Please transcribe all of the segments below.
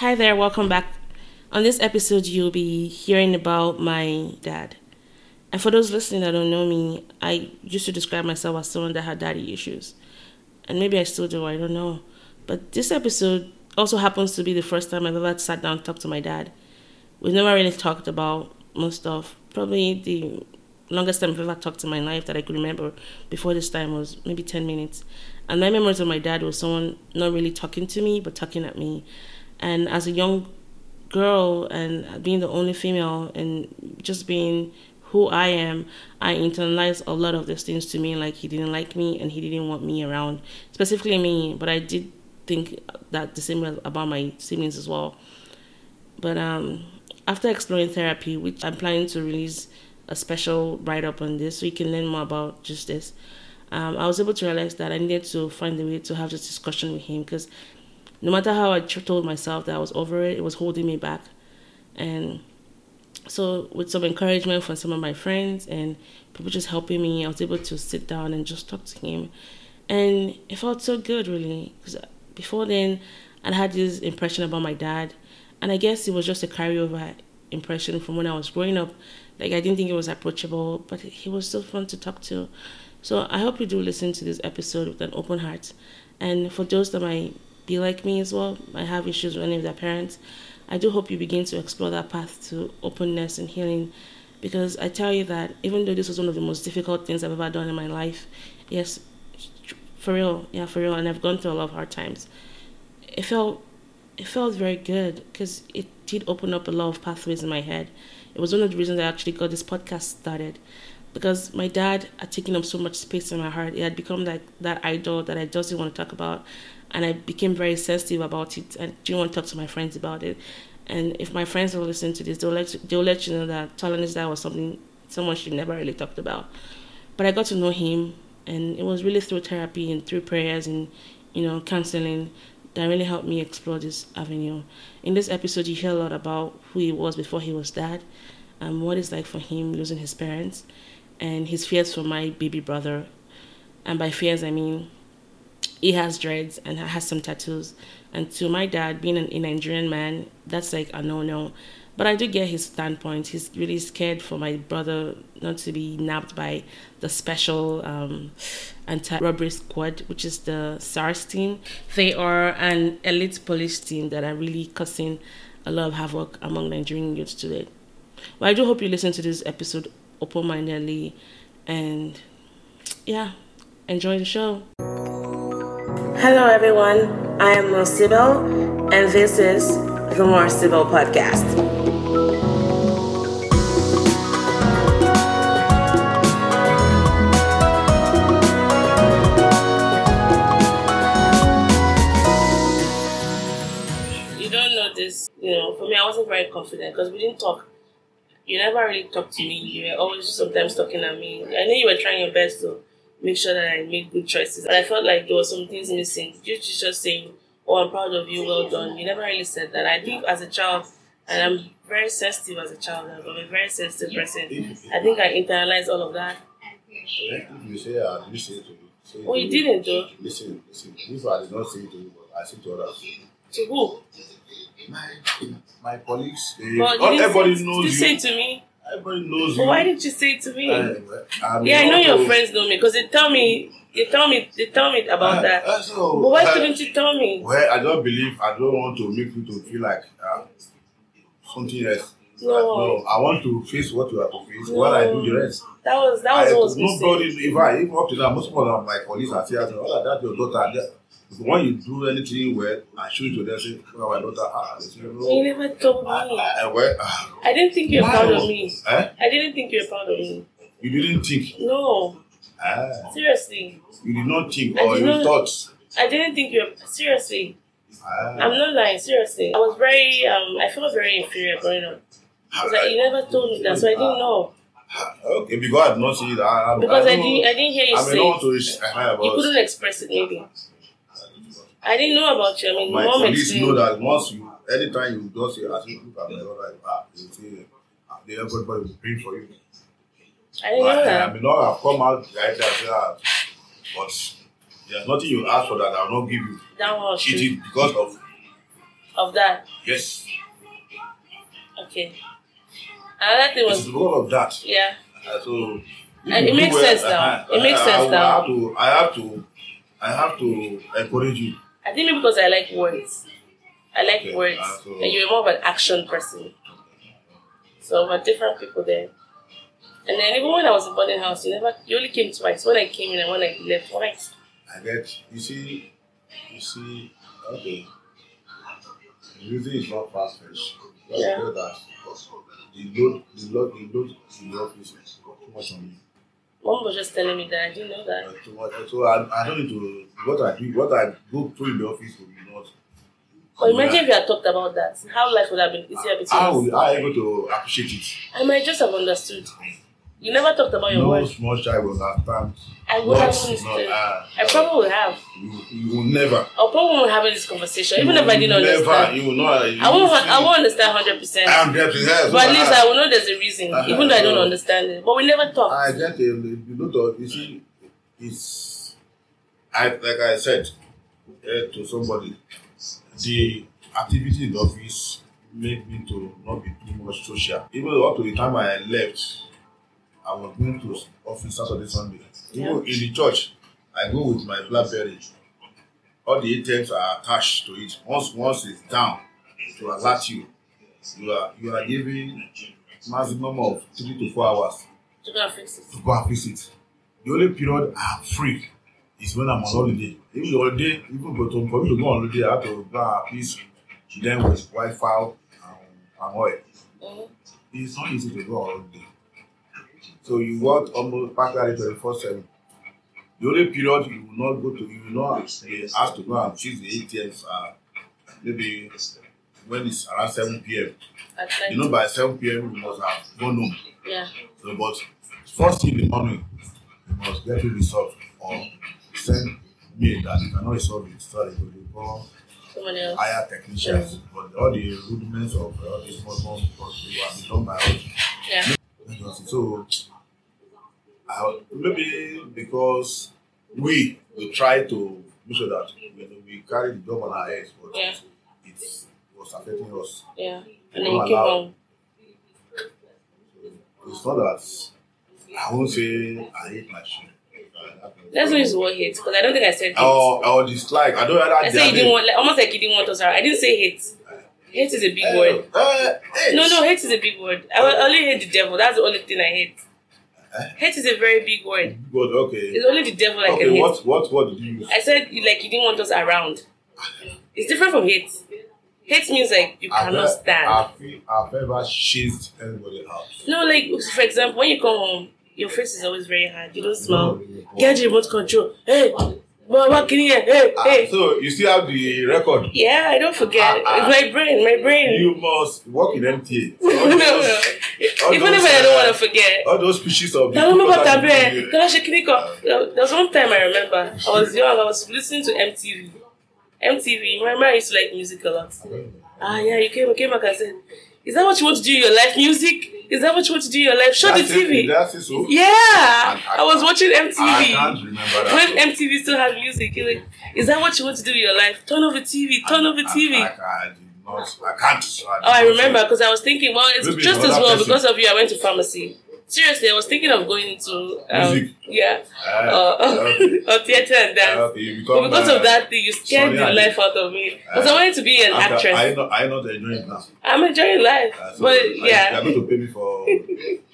Hi there, welcome back. On this episode, you'll be hearing about my dad. And for those listening that don't know me, I used to describe myself as someone that had daddy issues. And maybe I still do, I don't know. But this episode also happens to be the first time I've ever sat down and talked to my dad. We've never really talked about most stuff. Probably the longest time I've ever talked in my life that I could remember before this time was maybe 10 minutes. And my memories of my dad was someone not really talking to me, but talking at me. And as a young girl and being the only female and just being who I am, I internalized a lot of these things to me, like he didn't like me and he didn't want me around, specifically me. But I did think that the same about my siblings as well. But after exploring therapy, which I'm planning to release a special write-up on this so you can learn more about just this, I was able to realize that I needed to find a way to have this discussion with him, because no matter how I told myself that I was over it, it was holding me back. And so with some encouragement from some of my friends and people just helping me, I was able to sit down and just talk to him. And it felt so good, really, because before then, I had this impression about my dad. And I guess it was just a carryover impression from when I was growing up. Like, I didn't think he was approachable, but he was still fun to talk to. So I hope you do listen to this episode with an open heart. And for those that might be like me as well, I have issues with any of their parents, I do hope you begin to explore that path to openness and healing, because I tell you that even though this was one of the most difficult things I've ever done in my life, yes, for real, and I've gone through a lot of hard times, it felt very good, because it did open up a lot of pathways in my head. It was one of the reasons I actually got this podcast started, because my dad had taken up so much space in my heart. It had become like that idol that I just didn't want to talk about. And I became very sensitive about it. I didn't want to talk to my friends about it. And if my friends will listen to this, they'll let you know that Tolanizda was someone she never really talked about. But I got to know him, and it was really through therapy and through prayers and, counseling that really helped me explore this avenue. In this episode, you hear a lot about who he was before he was dad, and what it's like for him losing his parents, and his fears for my baby brother. And by fears, I mean, he has dreads and has some tattoos. And to my dad, being a Nigerian man, that's like a no-no. But I do get his standpoint. He's really scared for my brother not to be nabbed by the special anti-robbery squad, which is the SARS team. They are an elite police team that are really causing a lot of havoc among Nigerian youths today. Well, I do hope you listen to this episode open-mindedly. And yeah, enjoy the show. Hello everyone, I am Mo Sibyl, and this is The Mo Sibyl Podcast. You don't know this, for me I wasn't very confident because we didn't talk. You never really talked to me, you were always sometimes talking at me. I knew you were trying your best to make sure that I made good choices. But I felt like there were some things missing. You just saying, oh, I'm proud of you, well done. You never really said that. I think as a child, and I'm very sensitive as a child, I'm a very sensitive person. I think I internalized all of that. If you say I didn't say it to you. Say oh, you didn't though? Listen, if I did not say it to you, but I said to others. To who? My colleagues. Not everybody knows you. Did you say it to me? Everybody knows you. Well, why didn't you say it to me? I know your friends know me because they tell me about that. But why couldn't you tell me? Well, I don't want to make you to feel like something else. No, I want to face what you have to face. No. What I do the rest. That was what was missing. Nobody, even up to now, most people are my colleagues are saying, "Oh, that's your daughter." When you do anything well, I show it to them, say, well, my daughter, you never told me. I didn't think you were proud of me. I didn't think you were proud of me. You didn't think? No. Seriously. You did not think, or you thought? I didn't think you were, seriously. I'm not lying, seriously. I was very, I felt very inferior growing up. Because you never told me that, so I didn't know. Okay, because I did not see it. I didn't hear you say it. You couldn't express it, maybe. I didn't know about you. I mean, my mom police explained. Know that once you, anytime you do say, I think look at my daughter, you say, the everybody will pray for you. I didn't know that. I may not have come out like that, but there's nothing you ask for that I will not give you. That was it true. Is because of of that? Yes. Okay. Another thing was because of that. Yeah. So and it makes sense now. It makes sense now. I have to encourage you. I think maybe because I like words. I like words. So and you're more of an action person. So we're different people there. And then even when I was in boarding house, you only came twice. When I came in and when I left, twice. I get you see, okay. Music is not fast first. Yeah. You don't in the office too much on me. Mom was just telling me that I didn't know that. Too much. So I don't need to what I go through in the office will be not. But imagine if you had talked about that. How life would have been easier between us. I able to appreciate it. I might just have understood. You never talked about your work. No small child will understand. I would have understood. I probably would have. You will never. I probably won't have this conversation, even if I didn't understand. You will not. I won't understand 100%. 100%. But at least I will know there's a reason, even though I don't understand it. But we never talk. I get it. You don't talk. You see, it's like I said to somebody. The activity in the office made me to not be too much social. Even up to the time I left, I was going to office Saturday, Sunday. Yeah. Even in the church, I go with my BlackBerry. All the ATMs are attached to it. Once it's down, it will alert you. You are given maximum of 3 to 4 hours to go and fix it. The only period I'm free is when I'm on holiday. Even the holiday, for me to go on holiday, I have to go at least to them with Wi-Fi and oil. Mm-hmm. It's not easy to go on holiday. So you work almost practically 24/7. The only period you will not be asked to go and choose the ATMs maybe when it's around 7 p.m. By 7 p.m. you must have gone home. Yeah. So but first thing in the morning you must get it resolved or send me that you cannot resolve it. Sorry, but you call higher technicians. Yeah. But all the rudiments of all these small because they were done by us. Yeah. So maybe because we try to make sure that we carry the dog on our heads, but yeah. It was affecting us. Yeah, and then keep on. It's not that I won't say I hate my shit. That's not his word hate, because I don't think I said hate. Or dislike. I said you didn't want, almost like you didn't want us around. I didn't say hate. Hate is a big word. Hate is a big word. I only hate the devil. That's the only thing I hate. Hate is a very big word. Good, okay. It's only the devil I can hate. What did you use? I said like you didn't want us around. It's different from hate. Hate means like you cannot stand. I've ever chased anybody out. No, like for example, when you come home, your face is always very hard. You don't smile. Get the remote control. Hey. So you still have the record? Yeah, I don't forget. It's my brain. You must work in MTA. Even if I don't want to forget. All those species of people. There was one time I remember. I was young. I was listening to MTV. Remember, I used to like music a lot. You came back and said, "Is that what you want to do in your life? Music? Is that what you want to do in your life? Shut the TV." So. Yeah, I was watching MTV. I can't remember that. When MTV still had music, you're like, "Is that what you want to do in your life? Turn off the TV, turn off the TV. I can't. I remember because I was thinking, well, it's maybe just as well person. Because of you, I went to pharmacy. Seriously, I was thinking of going into music. Yeah, or theater and dance. But because of that thing, you scared the life out of me. Because I wanted to be an actress. I'm not enjoying now. I'm enjoying life, You're going to pay me for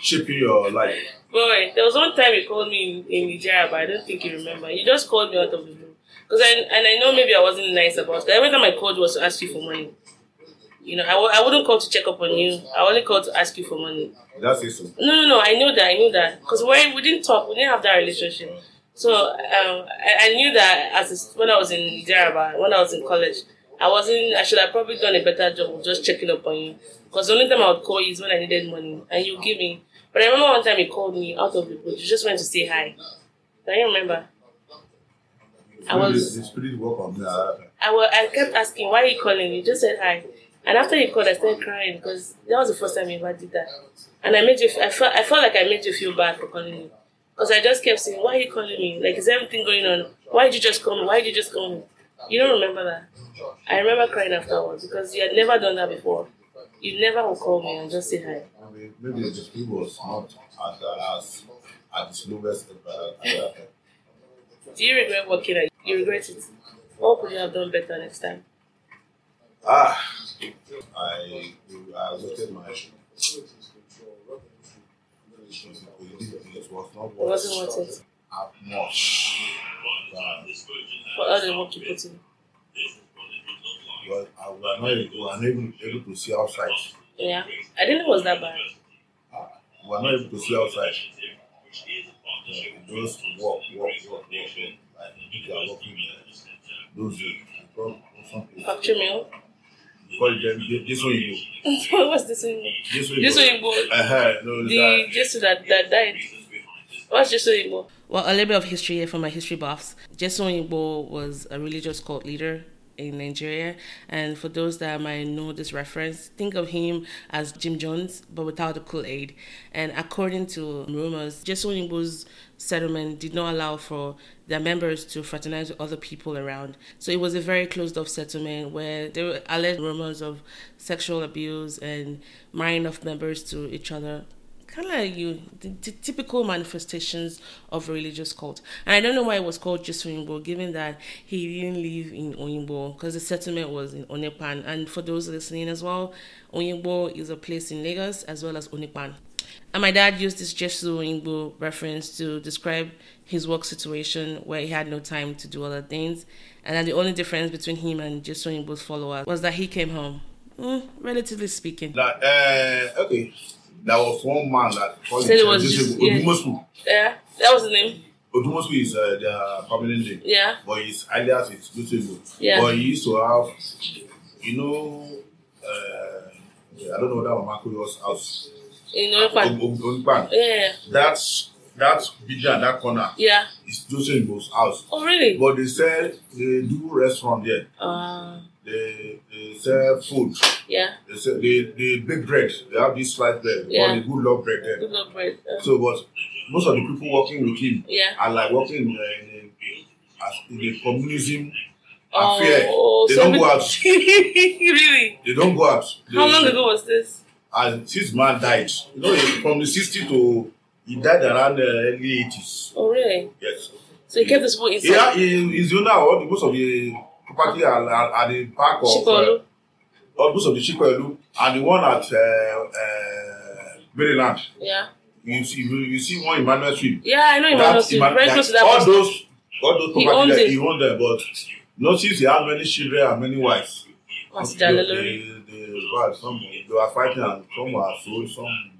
shaping your life. Boy, there was one time you called me in Nigeria, but I don't think you remember. You just called me out of the blue. I know maybe I wasn't nice about it. Every time I called was to ask you for money. I wouldn't call to check up on you. I only call to ask you for money. That's it. No. I knew that. Because we didn't talk. We didn't have that relationship. So I knew that when I was in Nigeria, when I was in college, I should have probably done a better job of just checking up on you. Because the only time I would call you is when I needed money, and you give me. But I remember one time you called me out of the blue. You just went to say hi. Do you remember? The spirit work on me. I kept asking, "Why are you calling?" You just said hi. And after you called, I started crying because that was the first time you ever did that. And I felt like I made you feel bad for calling me. Because I just kept saying, "Why are you calling me? Like, is everything going on? Why did you just call me? You don't remember that? I remember crying afterwards because you had never done that before. You never would call me and just say hi. I mean, maybe it was not at its lowest. Do you regret working at? You regret it? What could you have done better next time? I looked my issue. It was not worth it. Much. What other work to put in? Well, I was not able to see outside. Yeah, I didn't know it was that bad. We were not able to see outside. Those walk. Like, they are walking those factory meal? This one you go. What's this one? This one you go. No, the Jesu that died. What's Jesu Yibo? Well, a little bit of history here for my history buffs. Jesu Yibo was a religious cult leader in Nigeria, and for those that might know this reference, think of him as Jim Jones, but without the Kool-Aid. And according to rumors, Jesu Yibo's settlement did not allow for their members to fraternize with other people around. So it was a very closed-off settlement where there were alleged rumors of sexual abuse and marrying off members to each other. Kind of like the typical manifestations of a religious cult. And I don't know why it was called Jesu Yibo, given that he didn't live in Oyingbo, because the settlement was in Onipan. And for those listening as well, Oyingbo is a place in Lagos as well as Onipan. And my dad used this Jesu Yibo reference to describe his work situation where he had no time to do other things. And that the only difference between him and Jesu Yibo's followers was that he came home, relatively speaking. Okay. There was one man that called himself Odumosu. Yeah, that was his name. Odumosu is their permanent name. Yeah. But his alias is Jesu Yibo. Yeah. But he used to have, I don't know that was Marco's house. In Onipan. Yeah. That bidja, that corner. Yeah. Is Jesu Yibo's house. Oh, really? But they said they do restaurant there. They sell food. Yeah. They sell, they bake bread. They have this slice bread. Yeah. Or the good love bread there. Good love bread. So, but most of the people working with him are like working in a communism affair. Oh, they don't go out. Really? They don't go out. How long ago was this? And this man died. From the 60s to... He died around the early 80s. Oh, really? Yes. So he kept this boy inside? Yeah, he's the owner. Most of the... property at the back of Shikwalu. Most of the Shikwalu and the one at Maryland. Yeah. You see one Emmanuel Street. Yeah, I know Emmanuel Street. Very close to that. All those properties that he owned there, but not since he had many children and many wives. They were fighting and some were sold, some.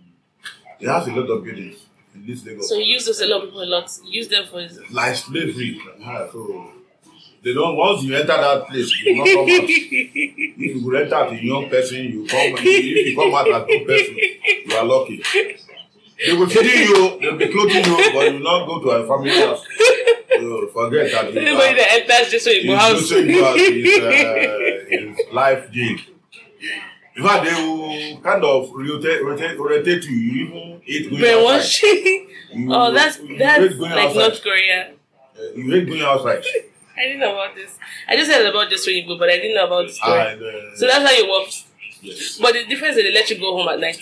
He has a lot of buildings in this Lagos. So he used those a lot. He used them for his like slavery. So they don't. Once you enter that place, you will not come out. If you rent out a young person, you come. If you come out as a good person, you are lucky. They will feed you, they will be clothing you, but you will not go to a family house. So forget that. Anybody that enters just in your house, is life deal. In fact, they will kind of rotate you. You even eat going outside. Oh, that's like North Korea. You hate going outside. I didn't know about this. I just heard about Jesu Yibo, but I didn't know about this story. So that's how you worked. Yes. But the difference is they let you go home at night.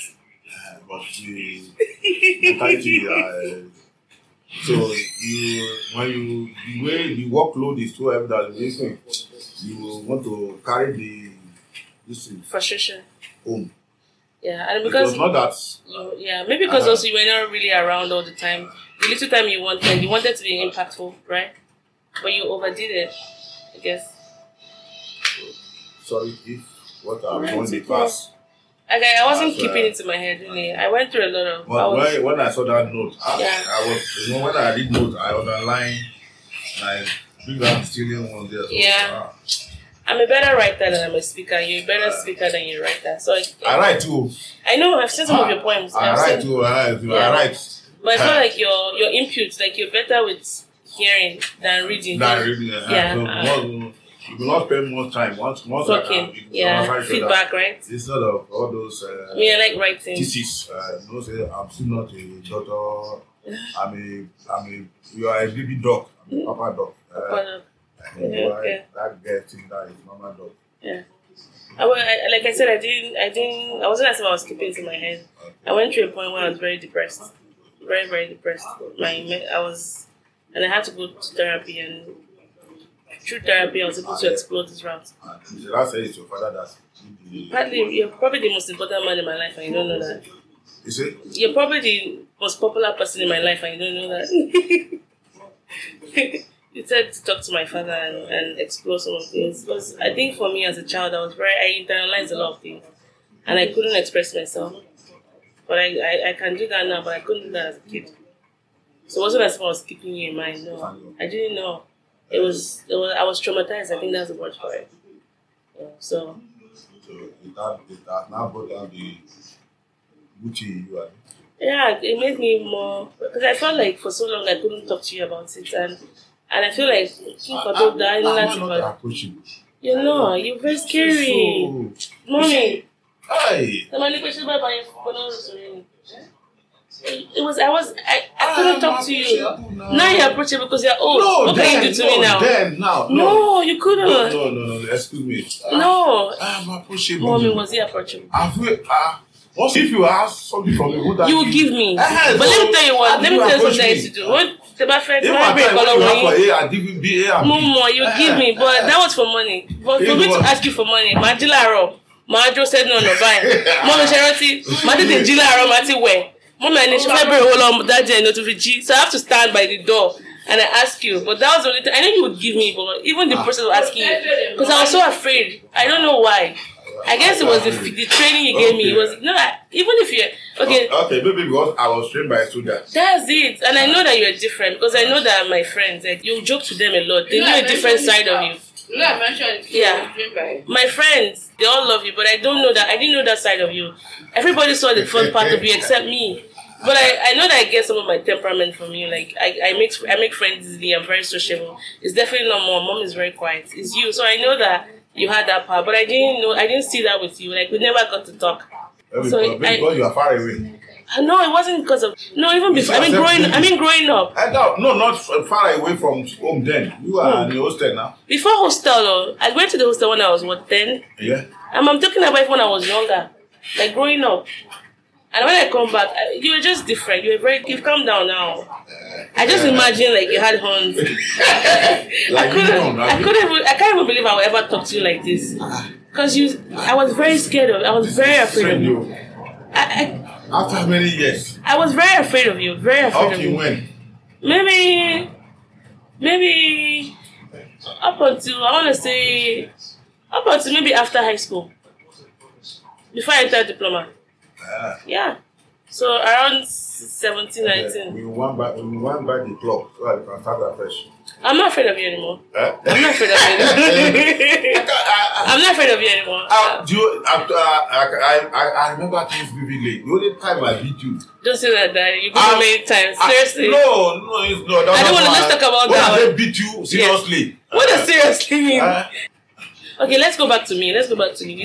But the mentality, so the way the workload is so heavy that you want to carry this frustration home. Yeah, and because not that. Maybe because also you were not really around all the time. The little time you wanted to be impactful, right? But you overdid it, I guess. Sorry, if what I'm going to pass. Okay, I wasn't keeping it in my head, really. I went through a lot of... When I saw that note, when I read note, I underlined my big and stealing one there. So, I'm a better writer than I'm a speaker. You're a better speaker than you're a writer. So I write too. I know, I've seen some of your poems. I write too. But it's not like your inputs, like you're better with... hearing than reading. You will not spend more time. Once talking. Feedback, right? Instead of all those. I like writing. Thesis. I'm still not a doctor. You are a baby doc. I'm a papa doc. That girl thing that is mama dog. Yeah. I wasn't as if I was keeping it in my head. I went through a point where I was very depressed. Very, very depressed. And I had to go to therapy, and through therapy I was able to explore this route. It's your father that's partly, you're probably the most important man in my life and you don't know that. Is it? You're probably the most popular person in my life and you don't know that. You said to talk to my father and explore some of things. Because I think for me as a child, I internalized a lot of things. And I couldn't express myself. But I can do that now, but I couldn't do that as a kid. So it wasn't as if I was keeping you in mind, no. I didn't know. I was traumatized, I think that's the word for it. Yeah, so it has now brought down the Gucci you are. Yeah, it made me more, because I felt like for so long I couldn't talk to you about it, and I feel like you're very scary. Mommy. Hi. I couldn't talk to you. Now you're approachable because you're old. What can you do to me now? No, you couldn't. No, excuse me. No. I'm approachable. Mommy, was he approachable? If you ask something from me, you will give me. But let me tell you what. Let me tell you something I used to do. What? My friend, you give me. But that was for money. But for me to ask you for money, Majilaro. Majo said no, buy. Mommy, Charity. Majo did Jilaro. Mati where? Mommy, I need to hold on that day. No to Fiji. So I have to stand by the door. And I asked you, but that was the only thing. I know you would give me, but even the process of asking you, because I was so afraid. I don't know why. I guess it was the training you gave me. It was maybe because I was trained by students. That's it, and I know that you're different because I know that my friends, like, you joke to them a lot. They know a different side of you. I mentioned yeah. My friends, they all love you, but I didn't know that side of you. Everybody saw the fun part of you except me. But I know that I get some of my temperament from you. Like I make friends easily. I'm very sociable. It's definitely not mom. Mom is very quiet. It's you. So I know that you had that power, but I didn't see that with you. Like we never got to talk. Because you are far away. No, it wasn't because of. No, even before. Growing up. Not far away from home. Then you are in the hostel now. Before hostel, I went to the hostel when I was 10. Yeah. And I'm talking about when I was younger, like growing up. And when I come back, you were just different. You've calmed down now. I just imagine like you had horns. I can't even believe I would ever talk to you like this. Because I was very scared of. I was very afraid of you. After many years. I was very afraid of you. Very afraid of you. Up to when? Maybe up until maybe after high school. Before I entered diploma. Yeah. So around 17, 19. We went by the club so that we can start afresh. I'm not afraid of you anymore. I'm not afraid of you anymore. I'm not afraid of you anymore. I remember things vividly. The only time I beat you. Don't say that, Daddy. You've been many times. Seriously. No, it's not. I don't want to just talk about that. When I beat you, seriously. Yes. What does seriously mean? Okay, let's go back to me. You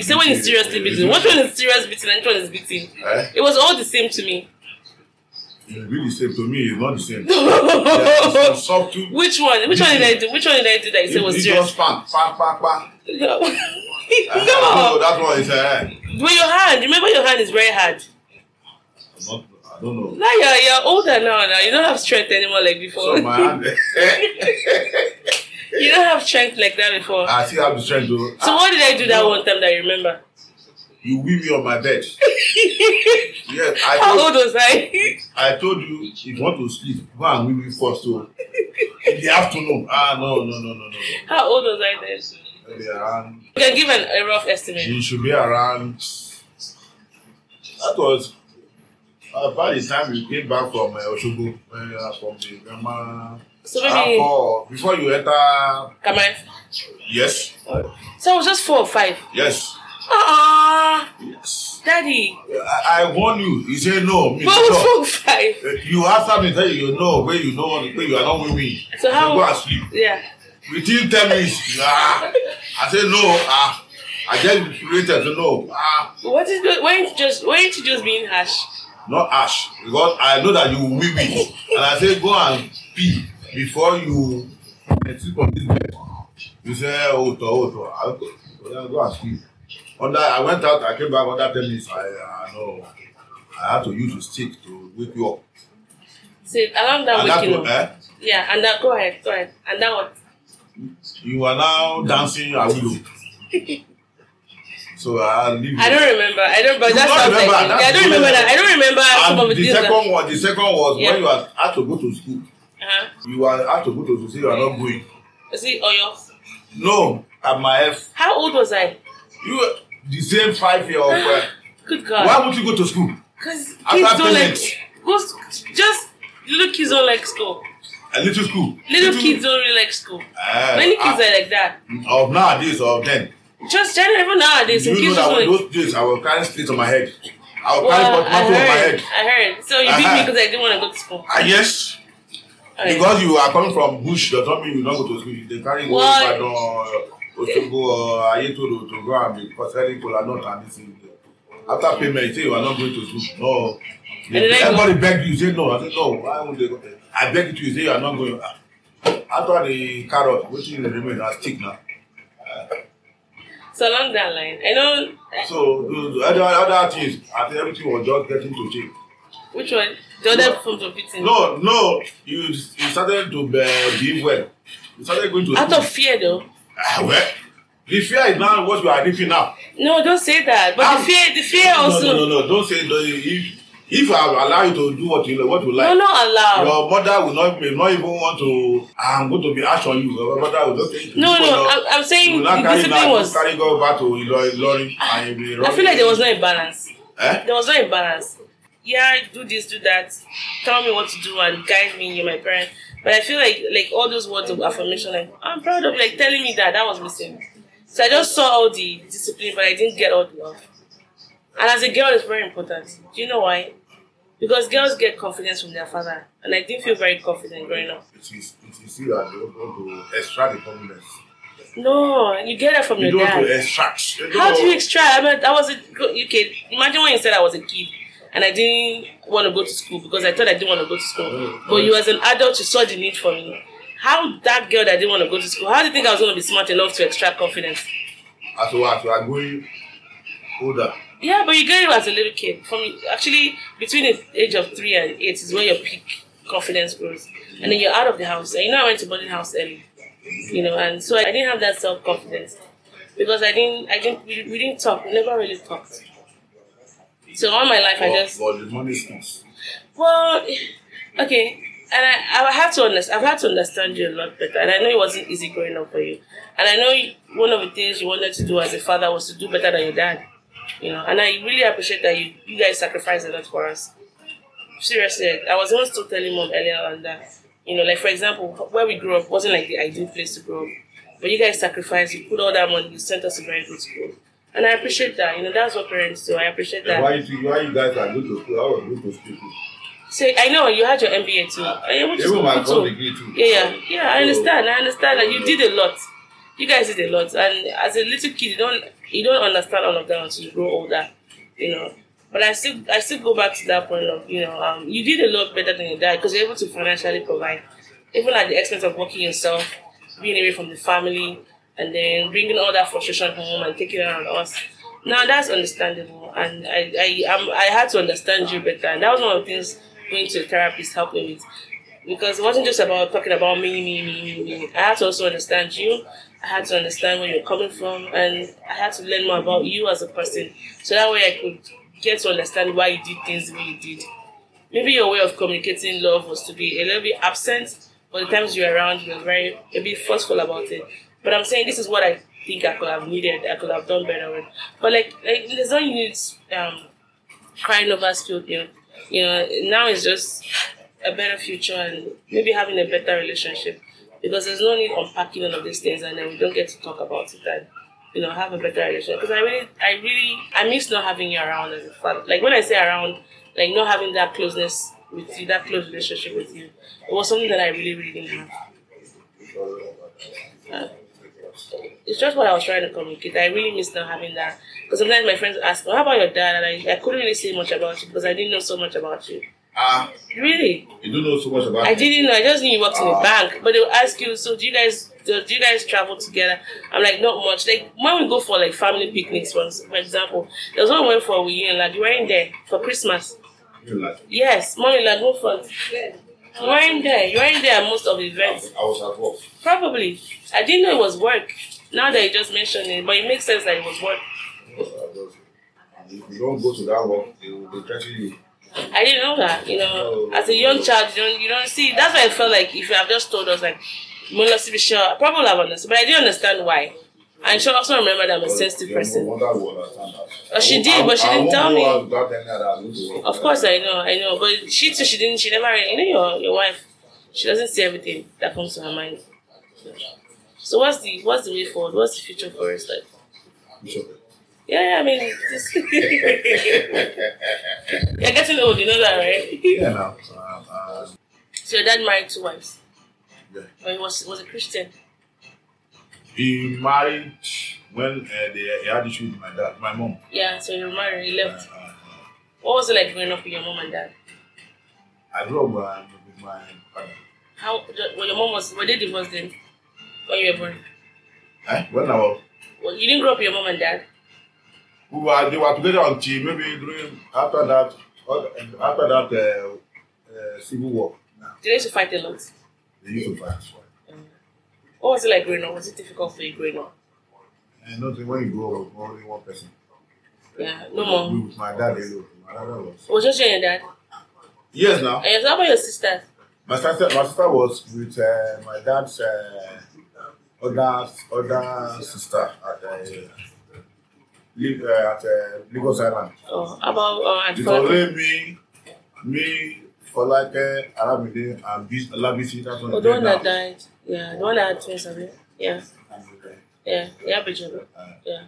say when it's seriously beating. Which one is serious beating and which one is beating? It was all the same to me. It's really the same to me. It's not the same. Yeah, it's subtle. Which one did I do that you said was serious? Just pan. No. No, that's what it's with your hand. Remember your hand is very hard. I don't know. Now you're older now. You don't have strength anymore like before. So my hand. You don't have strength like that before. I still have the strength though. So what did I do that one time that you remember? You whipped me on my bed. Yes, how old was I? I told you, if you want to sleep, go and whip me first. So in the afternoon. No. How old was I then? Maybe around. You can give a rough estimate. She should be around. That was about the time you came back from Oshogo, from the grandma. So maybe before you enter Cameroon. Yes. So I was just 4 or 5. Yes. Yes. Daddy. I warn you. He said no. But I was 4 or 5. You have something to tell you no where you know you are not with me. So how? Go and sleep. Yeah. Within 10 minutes. I said no. I just later to know. What is good? Why ain't you just being harsh? Not harsh because I know that you will with me, and I said go and pee. Before you sleep on this bed, You say, I'll go and squeeze. I went out, I came back under 10 minutes. I know. I had to use a stick to wake you up. See, along that waking up. Yeah, and that, go ahead. And that what? You are now dancing a willow. So I leave. I don't remember. The second was when you were had to go to school. Uh-huh. You were had to go to school. So you are not going. Is it Oyo? No, at my F. How old was I? You were the same 5-year-old. Good God. Why would you go to school? Because kids don't like go. Just little kids don't like school. A little school. Little kids don't really like school. Many kids are like that. Of nowadays or of then. Just generally, even nowadays, you know that when those days I will carry sticks on my head. I will carry potatoes on my head. I heard. So you beat me because I didn't want to go to school. Yes. Okay. Because you are coming from bush, that doesn't mean you don't go to school. They carry go back or Ayetoro to go and be selling cola nut and this thing. After payment, you say you are not going to school. No. Everybody begged you, say no. I said no. Why would they go? I begged you, you say you are not going. After the carrot, which is the remain, I stick now. So along that line, I know. So the other things, I think everything was just getting to check. Which one? The other forms of eating? No. You started to behave well. You started going to. Out of fear, though. Well, the fear is not what you are living now. No, don't say that. But the fear also. No. Don't say that. If I allow you to do what you like. No, not allowed. Your mother will not even want to. I'm going to be ash on you. Your mother will not take. No. I'm saying the discipline was. Carry go back to Ilorin and be. I feel like there was no imbalance. There was no imbalance. Yeah, do this, do that. Tell me what to do and guide me. You're my parent. But I feel like all those words of affirmation, like I'm proud of, like telling me that was missing. So I just saw all the discipline, but I didn't get all the love. And as a girl, it's very important. Do you know why? Because girls get confidence from their father. And I didn't feel very confident growing up. It is you that you want to extract the confidence. No, you get it from your dad. You don't extract. How do you extract? I was a kid. Imagine when you said I was a kid. And I didn't want to go to school because I thought I didn't want to go to school. But you as an adult, you saw the need for me. How that girl that didn't want to go to school, how do you think I was going to be smart enough to extract confidence? As you are going older. Yeah, but you get it as a little kid. Actually, between the age of 3 and 8 is where your peak confidence grows. And then you're out of the house. And I went to boarding house early. And so I didn't have that self-confidence. Because we didn't talk. We never really talked. So all my life, the money speaks. Well, okay. And I've had to understand you a lot better. And I know it wasn't easy growing up for you. And I know one of the things you wanted to do as a father was to do better than your dad. And I really appreciate that you guys sacrificed a lot for us. Seriously, I was almost telling Mom earlier on that, like for example, where we grew up wasn't like the ideal place to grow up. But you guys sacrificed, you put all that money, you sent us to very good school. And I appreciate that. That's what parents do. I appreciate that. Why you guys are good to school? I was good to school. Say, I know you had your MBA too. Even my full degree too. Yeah. I understand that you did a lot. You guys did a lot. And as a little kid, you don't understand all of that until you grow older. But I still go back to that point of you did a lot better than your dad because you're able to financially provide, even at the expense of working yourself, being away from the family. And then bringing all that frustration home and taking it out on us. Now that's understandable, and I had to understand you better, and that was one of the things going to a therapist helped me with, because it wasn't just about talking about me. I had to also understand you. I had to understand where you're coming from, and I had to learn more about you as a person, so that way I could get to understand why you did things the way you did. Maybe your way of communicating love was to be a little bit absent, but the times you were around, you were very a bit forceful about it. But I'm saying this is what I think I could have needed. I could have done better with. But like there's no need crying over spilled milk. Now it's just a better future and maybe having a better relationship, because there's no need unpacking all of these things and then we don't get to talk about it and have a better relationship. Because I miss not having you around as a father. Like when I say around, like not having that closeness with you, that close relationship with you, it was something that I really, really didn't have. It's just what I was trying to communicate. I really miss not having that. Because sometimes my friends ask, well, how about your dad? And I couldn't really say much about you because I didn't know so much about you. Really? You don't know so much about me? I didn't know. I just knew you worked in a bank. But they'll ask you, so do you guys do you guys travel together? I'm like, not much. Like, when we go for, like, family picnics, for example, there was one we went for a weekend, like, we were in there for Christmas. Yes, morning, like, go for it. You weren't there. You weren't there at most of the events. I was at work. Probably. I didn't know it was work. Now that you just mentioned it, but it makes sense that it was work. If you don't go to that work, they will threaten you. I didn't know that. You know, as a young child, you don't see. That's why I felt like if you have just told us, like, I probably would have understood, but I didn't understand why. And she also remembered I'm a sensitive person. She did, but she didn't tell me. Of course, I know. But she didn't. She never really, your wife, she doesn't see everything that comes to her mind. So what's the way forward? What's the future for us like? Yeah, I mean, just you're getting old. You know that, right? Yeah, no. So your dad married two wives. Yeah. But he was a Christian. He married when he had issues with my mom. Yeah, so he married, he left. What was it like growing up with your mom and dad? I grew up with my father. Were they divorced then? When you were born? Well, you didn't grow up with your mom and dad? They were together until maybe after that civil war. No. They used to fight a lot? They used to fight. What was it like growing up? Was it difficult for you growing up? Nothing. When you grow up, only one person. Yeah, no more. With my dad alone. Was just you and your dad? Yes, now. And how about your sister? My sister was with my dad's other sister at Lagos Island. Oh, about and for me for like Arabide and Labisi. Oh, the one that died. Yeah, the one that had twins, yeah. Yeah, but yeah.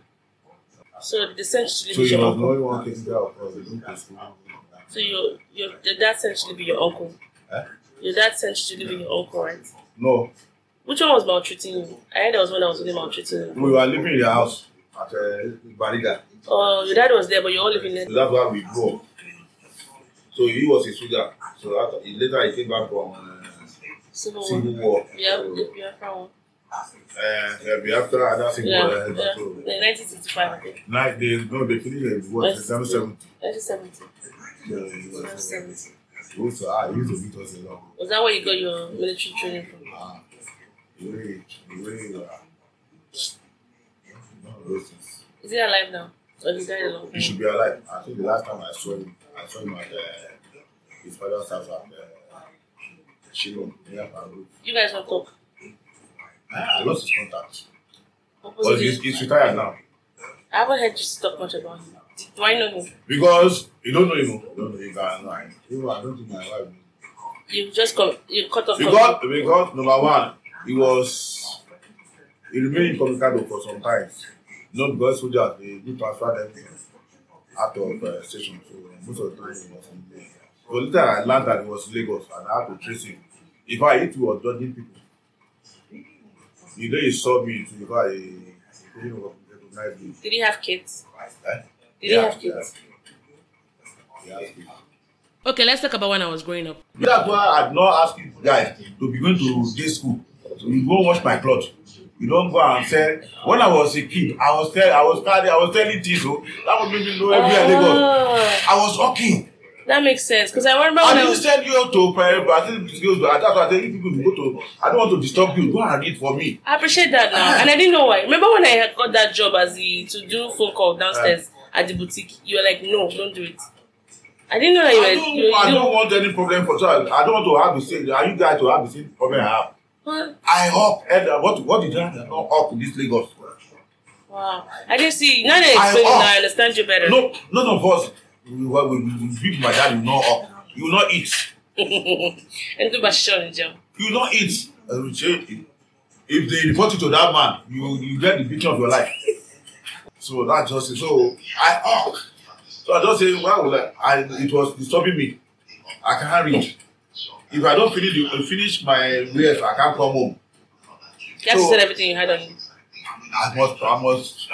So they sent you to be your uncle. So your dad sent you to be your uncle. Your dad sent you to be your uncle, right? No. Which one was maltreating you? I heard there was one that was really maltreating you. We were living in your house at Bariga. Oh, your dad was there, but you all living there. So that's why we grew up. So he was a soldier. So after, later he came back from Civil War. Biafra, and that's Civil War. In 1965, I think. They finished it in 1970. 1970. He used to beat us a lot. Was that where you got your military training from? Is he alive now? Or he died a long time? He should be alive. I think the last time I saw him at his father's house at Shilom. You guys don't talk? I lost his contact. But he's retired now. I haven't heard you talk much about him. Do I know him? Because you don't know him. I don't think my wife knows. You cut off because number one, he remained incommunicado for some time. Not because soldiers, they transferred them out of station, so most of the time he was in there. So later I learned that it was Lagos and I had to trace him. If I hit, he was judging people. The day he saw me, he couldn't recognize me. Did he have kids? He has kids. Okay, let's talk about when I was growing up. That's why I'd not ask you guys to be going to day school. So you go watch my clothes. You don't go and sell. When I was a kid, I was telling things. So that would make me know everywhere they go. I was walking. That makes sense, because I remember when I said you to parents, but I don't want to disturb you. Go and read for me. I appreciate that now, and I didn't know why. Remember when I had got that job to do phone call downstairs at the boutique? You were like, no, don't do it. I didn't know that I don't want any problem for child. I don't want to have the same. Are you guys to have the same problem I have? What? I hope. And what did you have? Not up in this Lagos. Wow, I didn't see. Now that I understand you better. No, none of us. When you beat my dad, you not up. You not eat. And do bashan, Joe. You not eat. If they report it to that man, you get the picture of your life. So that's just it. So I up. So I just say, it was disturbing me. I can't read. If I don't finish my rehearsal, I can't come home. You have to sell everything you had on you. I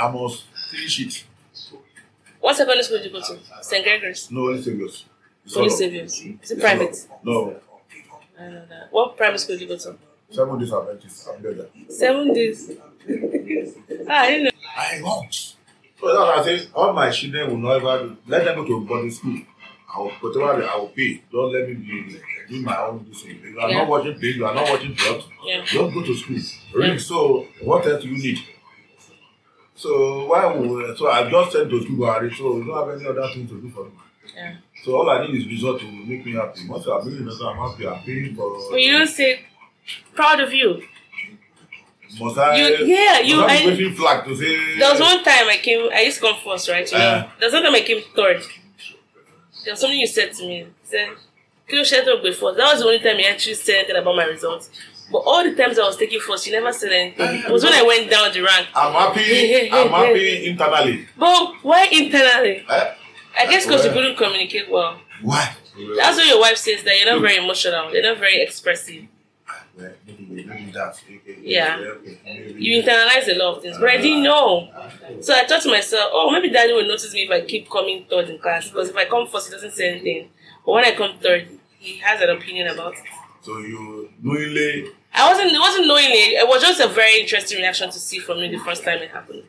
must finish it. What secondary school did you go to? St. Gregory's? No, only Saviour's. Only Saviour's? Is it private? No. I don't know that. What primary school did you go to? 7 days I've been there. 7 days? I know. I won't. So that's why I say, all my children will never, let them go to boarding school. I will pay. Don't let me be doing my own thing. You are not watching pay, you are not watching drugs. Yeah. Don't go to school. Really? Yeah. So what else do you need? So I just sent to school already, so you don't have any other thing to do for me. Yeah. So all I need is result to make me happy. Once I'm doing this, I'm happy, I'm paying for. But you don't say proud of you. Flag to say. There was one time I used to come first, right? There was one time I came third. There was something you said to me. You said, "Can you shut up before?" That was the only time you actually said anything about my results. But all the times I was taking first, you never said anything. It was when I went down the rank. I'm happy internally. But why internally? I guess because you couldn't communicate well. Why? That's what your wife says, that you're not very emotional. You're not very expressive. Yeah. You internalize a lot of things, but I didn't know. So I thought to myself, oh, maybe daddy will notice me if I keep coming third in class, because if I come first, he doesn't say anything. But when I come third, he has an opinion about it. So you knowingly? It wasn't knowingly. It was just a very interesting reaction to see from me the first time it happened.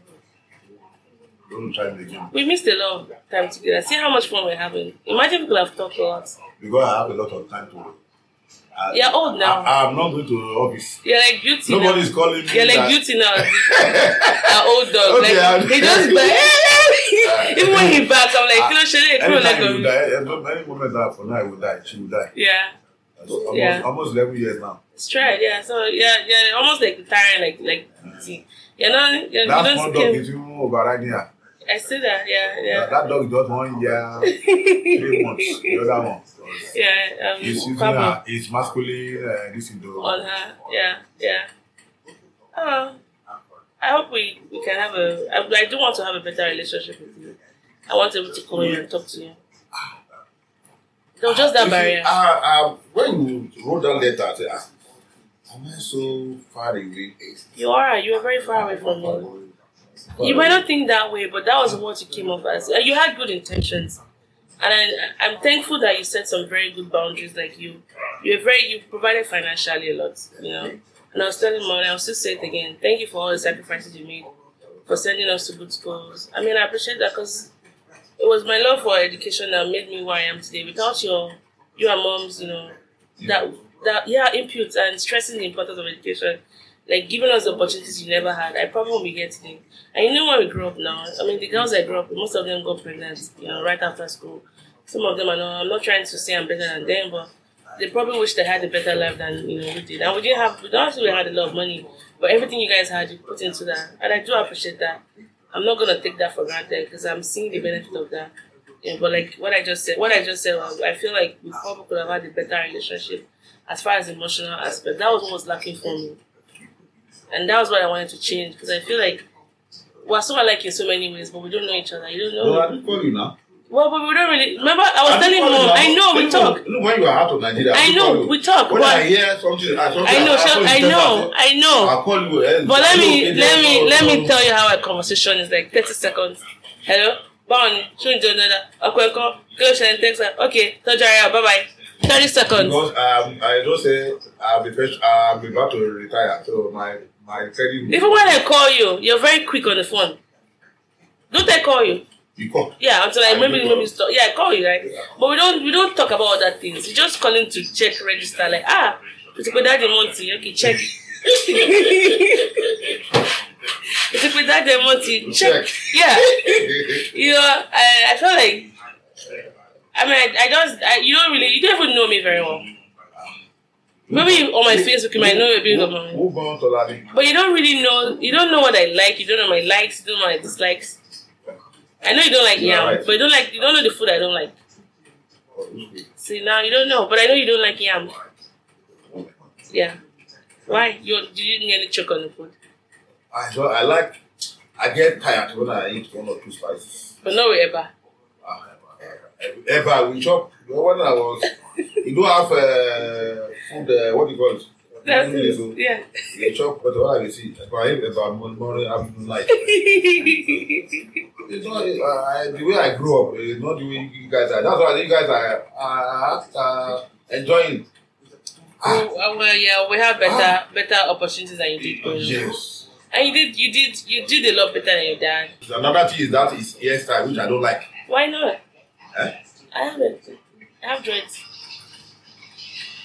Don't try it again. We missed a lot of time together. See how much fun we're having. Imagine we could have talked a lot. Because I have a lot of time to work. You're old now. I'm not going to the office. You're like beauty. Nobody's calling me. You're like beauty now. Our old dog. Okay, like, he just like, even when he barks, I'm like, any woman that for now I will die. She will die. Yeah. So almost 11 years now. It's true. Yeah. So yeah, almost like retiring, like you're not. You're that small dog is even overriding her. I see that, yeah. That dog does 1 year, 3 months, the other one. Yeah, it's masculine, this is the on her, yeah. Oh, I hope we can have I do want to have a better relationship with you. I want to be able to come in and talk to you. No, just that barrier. When you wrote that letter, I said, am I so far away? You are very far away from me. You might not think that way, but that was what you came off as. You had good intentions, and I'm thankful that you set some very good boundaries. Like you provided financially a lot, you know. And I was telling Mom, I'll still say it again. Thank you for all the sacrifices you made, for sending us to good schools. I mean, I appreciate that, because it was my love for education that made me where I am today. Without you and Mom's, you know, that input and stressing the importance of education. Like, giving us opportunities you never had. I probably won't be here today. And you know when we grew up now, I mean, the girls I grew up with, most of them got pregnant, you know, right after school. Some of them are not, I'm not trying to say I'm better than them, but they probably wish they had a better life than, you know, we did. And we had a lot of money, but everything you guys had, you put into that. And I do appreciate that. I'm not going to take that for granted, because I'm seeing the benefit of that. You know, but like what I just said, well, I feel like we probably could have had a better relationship as far as emotional aspect. That was what was lacking for me. And that was what I wanted to change, because I feel like we're so alike in so many ways, but we don't know each other. You don't know. Well, I didn't call you now. Well, but we don't really. Remember, I was telling Mom. I know we talk. Look, when you were out of Nigeria, I know we talk. When I hear something, I know. I call you. But let me tell you how our conversation is like 30 seconds. Hello, Bon, shouldn't do another. Okay, Nigeria, bye bye. 30 seconds. Because I don't say I'll be about to retire, so my 30 minutes. Even when I call you, you're very quick on the phone. Don't I call you? You call? Yeah, until I maybe stop. Yeah, I call you, right? Yeah. But we don't talk about other things. You just call him to check, register, like, it's a daddy Monty, okay, check. It's a daddy Monty, check. Yeah. You know, I feel like you don't even know me very well. Maybe on my Facebook you might know a bit about me. But you don't know what I like, you don't know my likes, you don't know my dislikes. I know you don't like yam, but you don't know the food I don't like. See, now you don't know, but I know you don't like yam. Yeah. Why? Do you nearly choke on the food? I get tired when I eat one or two slices. But no ever. Ever we chop. When I was, you don't have food. What do you call it? That's it. So yeah. We chop, but all I see, if I eat about morning, afternoon, night. It's not the way I grew up. It's not the way you guys are. That's why you guys are enjoying. Well, we have better opportunities than you did growing up. Yes. And you did a lot better than your dad. Another thing is that is hairstyle, which I don't like. Why not? I have dreads.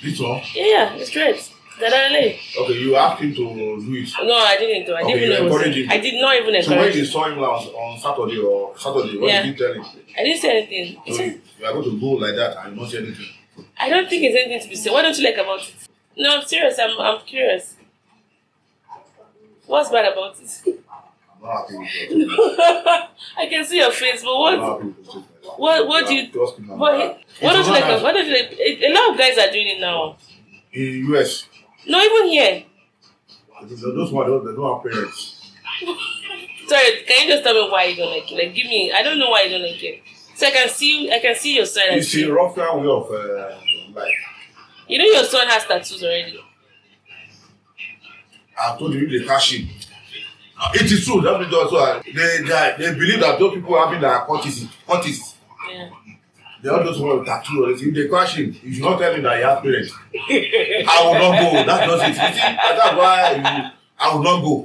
This one? Yeah, it's dreads. Okay, you asked him to do it. No, I didn't do. I did not even encourage him. So when you saw him on Saturday, what did you tell him? I didn't say anything. So you are going to go like that and not say anything. I don't think it's anything to be said. What don't you like about it? No, I'm serious. I'm curious. What's bad about it? I'm not happy with it. I can see your face, but what? I'm not happy with it. What do you? What don't you like? What don't you like? A lot of guys are doing it now. In the US. No, even here. Those ones, they don't have parents. Sorry, can you just tell me why you don't like it? Like, give me. I don't know why you don't like it. So I can see your son. It's a rougher way of life. You know your son has tattoos already. I told you they cash in. It is true. That's also they believe that those people having their courtesy. Yeah. They all just want tattoo. If they crash him, you should not tell him that he has parents. I will not go. That's just it. That's why I will not go.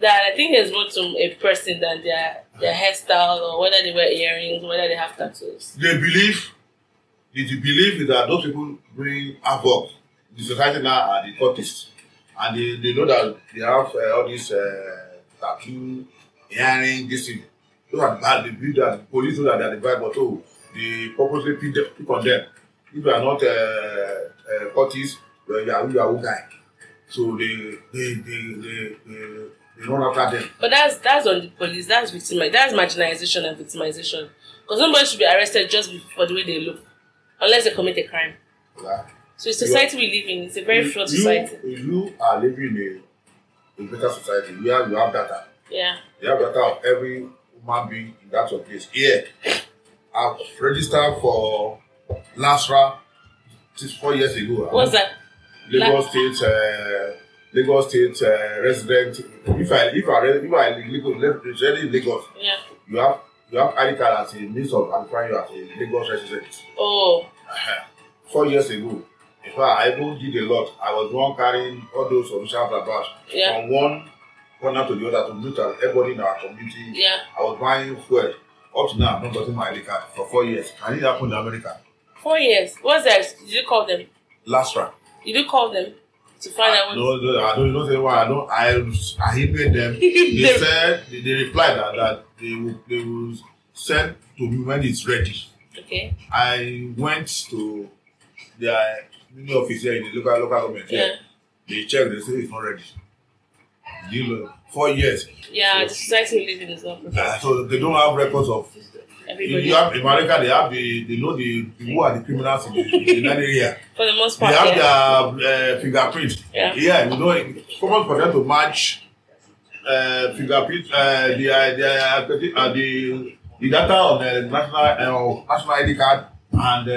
That I think there's more to a person than their hairstyle or whether they wear earrings, whether they have tattoos. Did you believe that those people bring havoc? The society now are the cultists. And they know that they have all these tattoo, earrings, this thing. Those are bad. They believe that the police know that they are the bad, but they purposely pick on them. If you are not courteous, you are a guy. So they run after them. But that's on the police. That's marginalization and victimization. Because nobody should be arrested just for the way they look, unless they commit a crime. Yeah. So the society we live in is a very flawed society. You are living in a better society. You have data. Yeah. You have data of every human being in that place. Yeah. I've registered for LASRA 4 years ago. What's that? Lagos State resident. If I live in Lagos, yeah. you have ID card as a means of identifying you as a Lagos resident. Oh. 4 years ago, in fact, I did a lot. I was one carrying all those officials about from one corner to the other to meet everybody in our community. Yeah. I was buying food. Up to now, I've not gotten my ID card for 4 years. I need that from America. 4 years? What's that? Did you call them? LASRA. You do call them to find out? No, I don't say why. I emailed them. They said, they replied that they will send to me when it's ready. Okay. I went to their mini office here in the local government. Yeah. They checked, they said it's not ready. 4 years. Yeah, the society living is not professional. So they don't have records of. Everybody. You have in America, they have they know who are the criminals in that area. For the most part, they have their fingerprints. Yeah. Yeah, you know, it's common for them to match fingerprints. The data on the national ID card and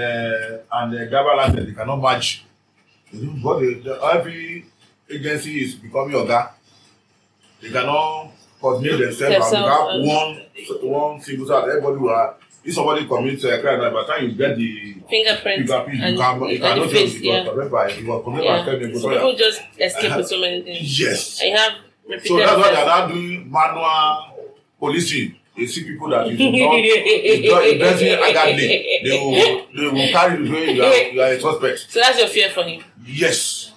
the driver license, they cannot match. They don't go. Every agency is becoming a guy. They cannot coordinate themselves and have one single side. Everybody will have, if somebody commits a crime, by the time you get the fingerprint, you cannot just be people just escape with so many things. Yes. And you have repeated. So that's why they're not doing manual policing. They see people that is not dressing aggressively. They will carry you away. You are a suspect. So that's your fear for him? Yes.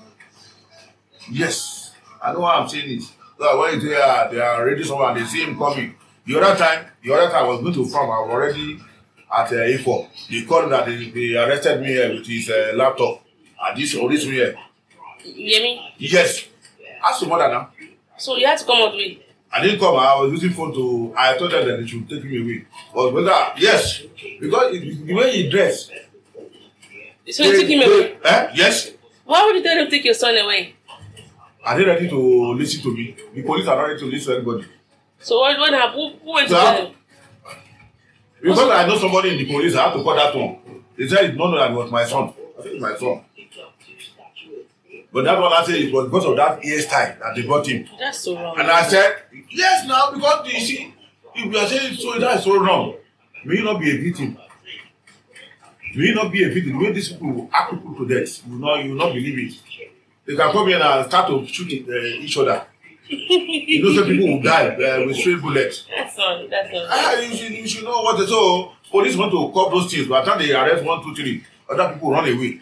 Yes. I know why I'm saying it. So when they are ready somewhere and they see him coming. The other time I was going to farm, I was already at A4. They called that they arrested me here with his laptop. And this arrest me here. You hear me? Yes. Ask your mother now. So you had to come out with me? I didn't come, I was using phone to, I told them that they should take me away. But whether, yes, because the way he dressed. So you took him away? Yes. Why would you tell them to take your son away? Are they ready to listen to me? The police are not ready to listen to anybody. So what happened? Who went to them? Because I know somebody in the police, I had to call that one. They said it's not that it was my son. I said it's my son. But that one I said it was because of that hairstyle that they brought him. That's so wrong. And I said, yes now, because you see, if you are saying so, that is so wrong. May you not be a victim. Will you not be a victim? Will these people will act people to death? You will not believe it. They can come in and start to shoot each other. You know, some people will die with straight bullets. That's all. You should know what they so police want to cop those things, but after they arrest 1, 2, 3, other people run away.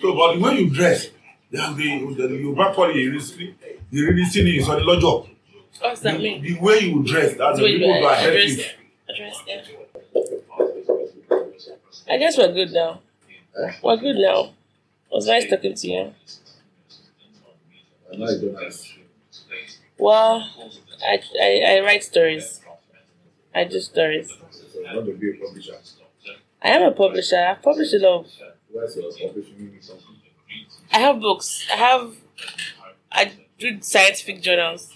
So, but when you dress, you back for you really see it. It's on the low job. What's that mean? The way you dress, that's the people who are helping. I guess we're good now. We're good now. It was nice talking to you. Well, I write stories. I do stories. I am a publisher. I've published a lot. I have books. I do scientific journals.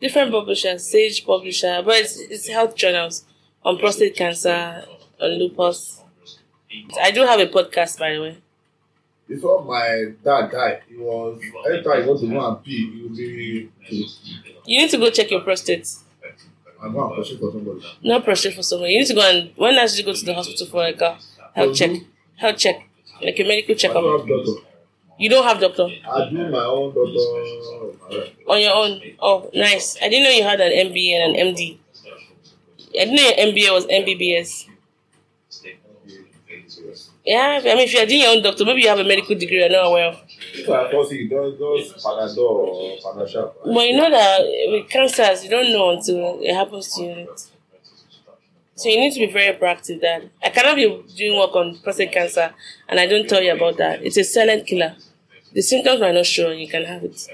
Different publishers, Sage publisher, but it's health journals on prostate cancer, on lupus. I do have a podcast, by the way. Before my dad died, he was every time he went to go and pee, he would be. You need to go check your prostate. I'm not prostate for somebody. Not prostate for somebody. You need to go and when I should go to the hospital for like a health check, like a medical checkup. You don't have doctor? I do my own doctor. On your own? Oh, nice. I didn't know you had an MBA and an MD. I didn't know your MBA was MBBS. Yeah, I mean, if you're doing your own doctor, maybe you have a medical degree you're not aware of. If I thought you don't know Panadol or Panashop. But you know that with cancers, you don't know until it happens to you. So you need to be very proactive, Dad. I cannot be doing work on prostate cancer, and I don't tell you about that. It's a silent killer. The symptoms are not sure, and you can have it.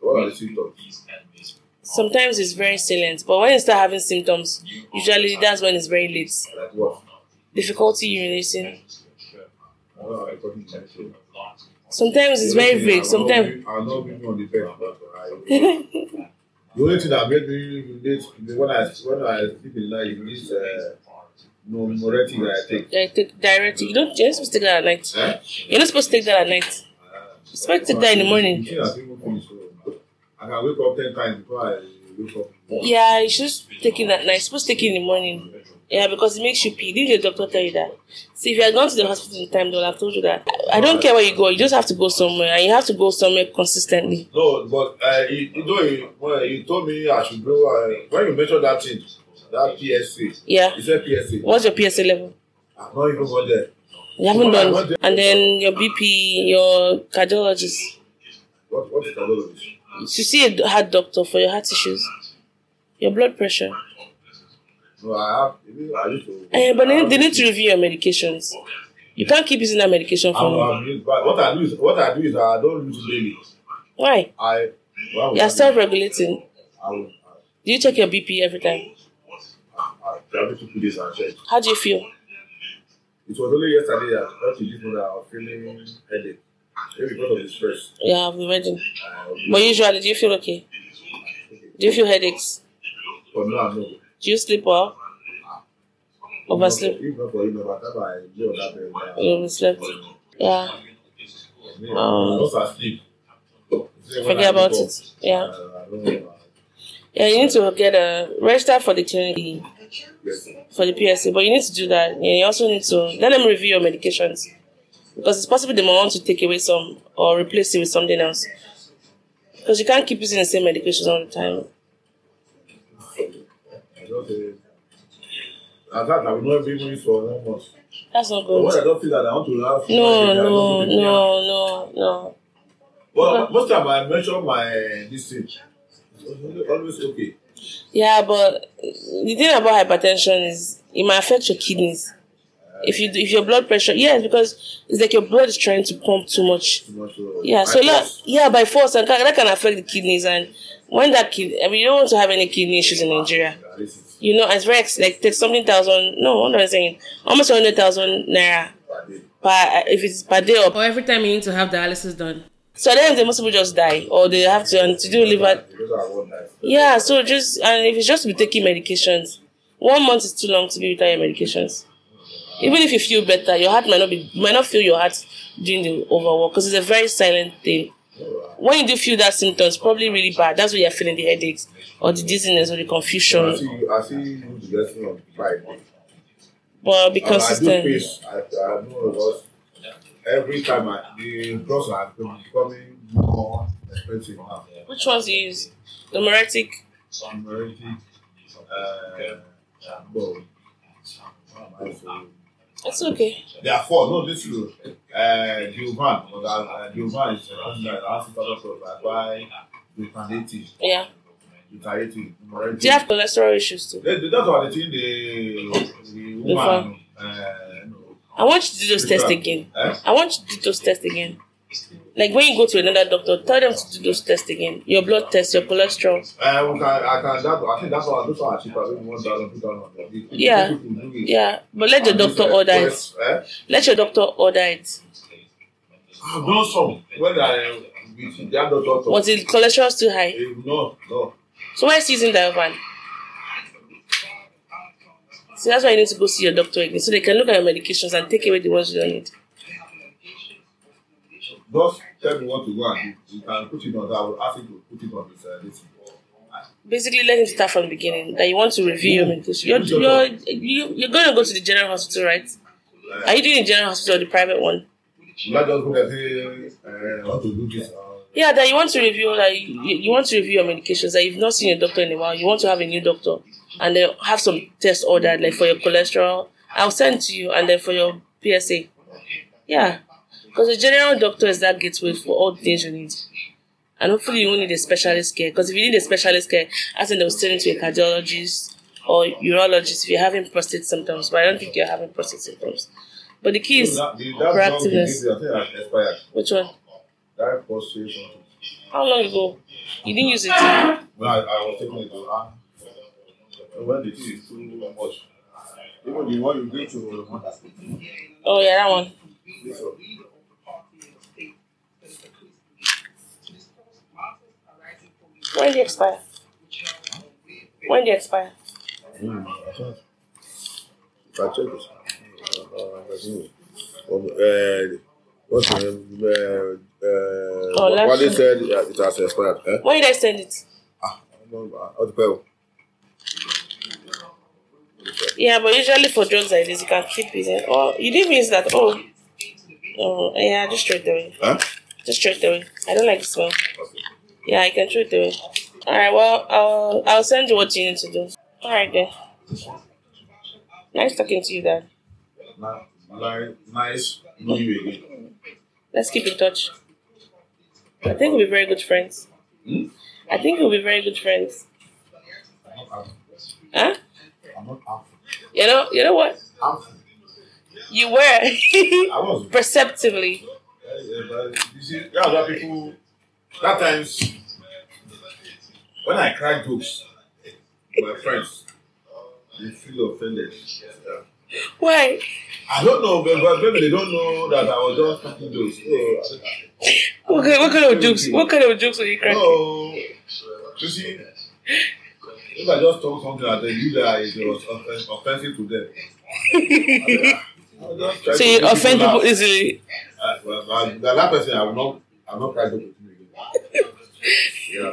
What are the symptoms? Sometimes it's very silent, but when you start having symptoms, usually that's when it's very late. Like what? Difficulty urinating. Sometimes it's very vague. Sometimes. I'll not be on the bed, but I. The only thing that made me relate when I sleep in night is Noretic that I take. Diuretic. You're not supposed to take that at night. Eh? You're not supposed to take that at night. You're supposed to take that in the morning. I can wake up 10 times before I wake up. Yeah, you should take it at night. You're supposed to take it in the morning. Yeah, because it makes you pee. Didn't your doctor tell you that? See, if you had gone to the hospital in time, they'll have told you that. I don't care where you go. You just have to go somewhere, and you have to go somewhere consistently. No, but you told me I should go. When you mentioned that thing, that PSA. Yeah. You said PSA. What's your PSA level? I'm not even going there. You haven't done. And then your BP, your cardiologist. What is cardiologist? You see a heart doctor for your heart issues, your blood pressure. No, but they need to review your medications. You can't keep using that medication for long. What I do is I don't use daily. Why? You're self-regulating. Do you check your BP every time? I travel to 2 days and check. How do you feel? It was only yesterday that I got to this one that I was feeling headache. Maybe because of the stress. Yeah, I've imagine. But usually, do you feel okay? Do you feel headaches? For now, no. Do you sleep well? Oversleep? You overslept? Yeah. Forget about it. Yeah. Yeah, you need to get register for the clinic for the PSA, but you need to do that. Yeah, you also need to let them review your medications because it's possible they might want to take away some or replace it with something else because you can't keep using the same medications all the time. That's not good. But I don't feel that I want to laugh. No. Well, most time I measure my distance. It's always okay. Yeah, but the thing about hypertension is it might affect your kidneys. If your blood pressure, yes, because it's like your blood is trying to pump too much. Yeah, so by force, and that can affect the kidneys. And when that you don't want to have any kidney issues in Nigeria. You know, it's very like take something thousand. No, what am I saying? Almost 100,000 naira per if it's per day or every time you need to have dialysis done. So then the most people just die, or they have to do liver. Yeah, so just and if it's just to be taking medications, 1 month is too long to be without your medications. Even if you feel better, your heart might not feel your heart during the overwork because it's a very silent thing. When you do feel that symptoms, probably really bad. That's why you're feeling the headaches or the dizziness or the confusion. I see getting on pride. But because I know every time the drugs are becoming more expensive now. Which ones do you use? The Meretic? It's okay. There are four. No, this is Diovan. Diovan is I buy Dutanative. Yeah. Dutanative. Do you have cholesterol issues too? That's what they think the woman. I want you to do those tests again. I want you to do those tests again. Like when you go to another doctor, tell them to do those tests again. Your blood test, your cholesterol. I think that's what I do. So I cheap. Yeah. But let the doctor order it. Let your doctor order it. I've done some. When the other doctor. Was the cholesterol still high? No. So why is using Diovan? So that's why you need to go see your doctor again, so they can look at your medications and take away the ones you don't need. Just tell me what to go and do. You can put it on that. I will ask you to put it on this list. Basically, let him start from the beginning. That you want to review your medication. You're going to go to the general hospital, right? Are you doing the general hospital or the private one? Not just go and say, I want to do this. Yeah, that you want to review. Like you want to review your medications. That you've not seen your doctor in a while. You want to have a new doctor, and then have some tests ordered, like for your cholesterol. I'll send to you, and then for your PSA. Yeah. Because the general doctor is that gateway for all the things you need. And hopefully you won't need a specialist care. Because if you need a specialist care, I think they'll send you to a cardiologist or urologist if you're having prostate symptoms. But I don't think you're having prostate symptoms. But the key is proactiveness. Which one? That prostate. How long ago? You didn't use it? Well, I was taking it to when the tea is too much. Even the one you go to. Oh, yeah, that one. This one. When do you expire? When do you expire? What they said, it has expired. When did I send it? Yeah, but usually for drugs like this, you can keep it. Or you didn't mean that. Oh, yeah, just straight away. Just straight away. I don't like the smell. Okay. Yeah, I can treat it. All right, well, I'll send you what you need to do. All right, then. Nice talking to you, Dad. Nice knowing you again. Let's keep in touch. I think we'll be very good friends. I think we'll be very good friends. Huh? I'm not harmful. You know what? Harmful. You were. I was. Perceptively. Yeah, but you see, there are people... That times, when I crack jokes with my friends, they feel offended. Yeah. Why? I don't know, but maybe they don't know that I was just cracking jokes. So, what kind of jokes? What kind of jokes are you cracking? No, you see, if I just told something that they knew that it was offensive to them. So you offend people easily. The last person, I'm not cracking jokes. Yeah.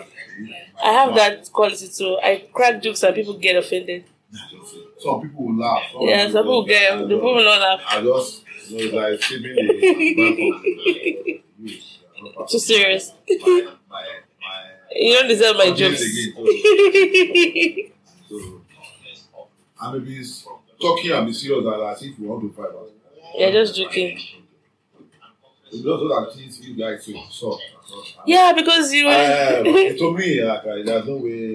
I have that quality too. I crack jokes and people get offended. Some people will laugh. Some people get. The people will not laugh. I just like keeping the. Too serious. You don't deserve my jokes. So, I may be talking and be serious as if you want to fight. You're just joking. Yeah, because you. To me, there's no way.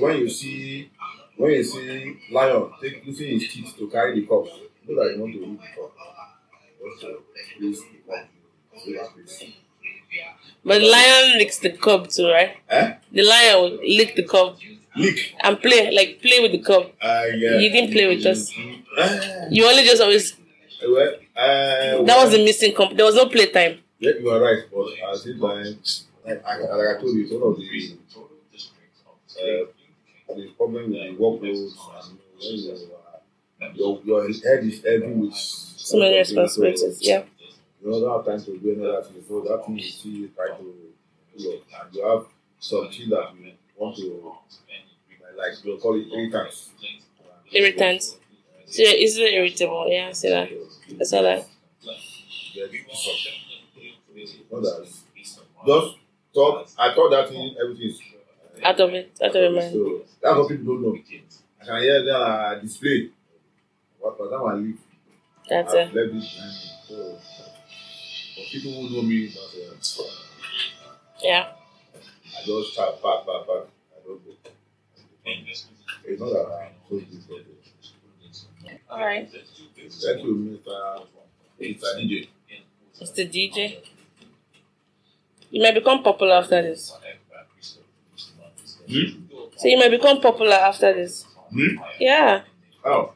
When you see lion using his teeth to carry the cup, you know that you want to eat the cup. But lion licks the cup too, right? The lion will lick the cup. Lick. And play with the cup. Yeah. You didn't play with us. You only just always. That was the missing comp. There was no playtime. Yeah, you are right, but at the time, like I told you, it's one of the problem with the workloads and your head is heavy with so many responsibilities. Yeah. You know, don't have time to do another thing. So that thing is still trying to, you have something that you want to, like, we'll call it irritants. Irritants. So you're easily irritable, yeah, I see that. I saw that. Just talk. I thought that thing, everything is out of your mind. So that's what people don't know. I can hear their display. What was that one leave? That's it. Left this behind me. So, for people who know me, that's yeah. I just tap, back. I don't go. It's not that I told you so. All right. Thank you, Mr. DJ. Mr. DJ. You may become popular after this. So you may become popular after this. Yeah. Oh.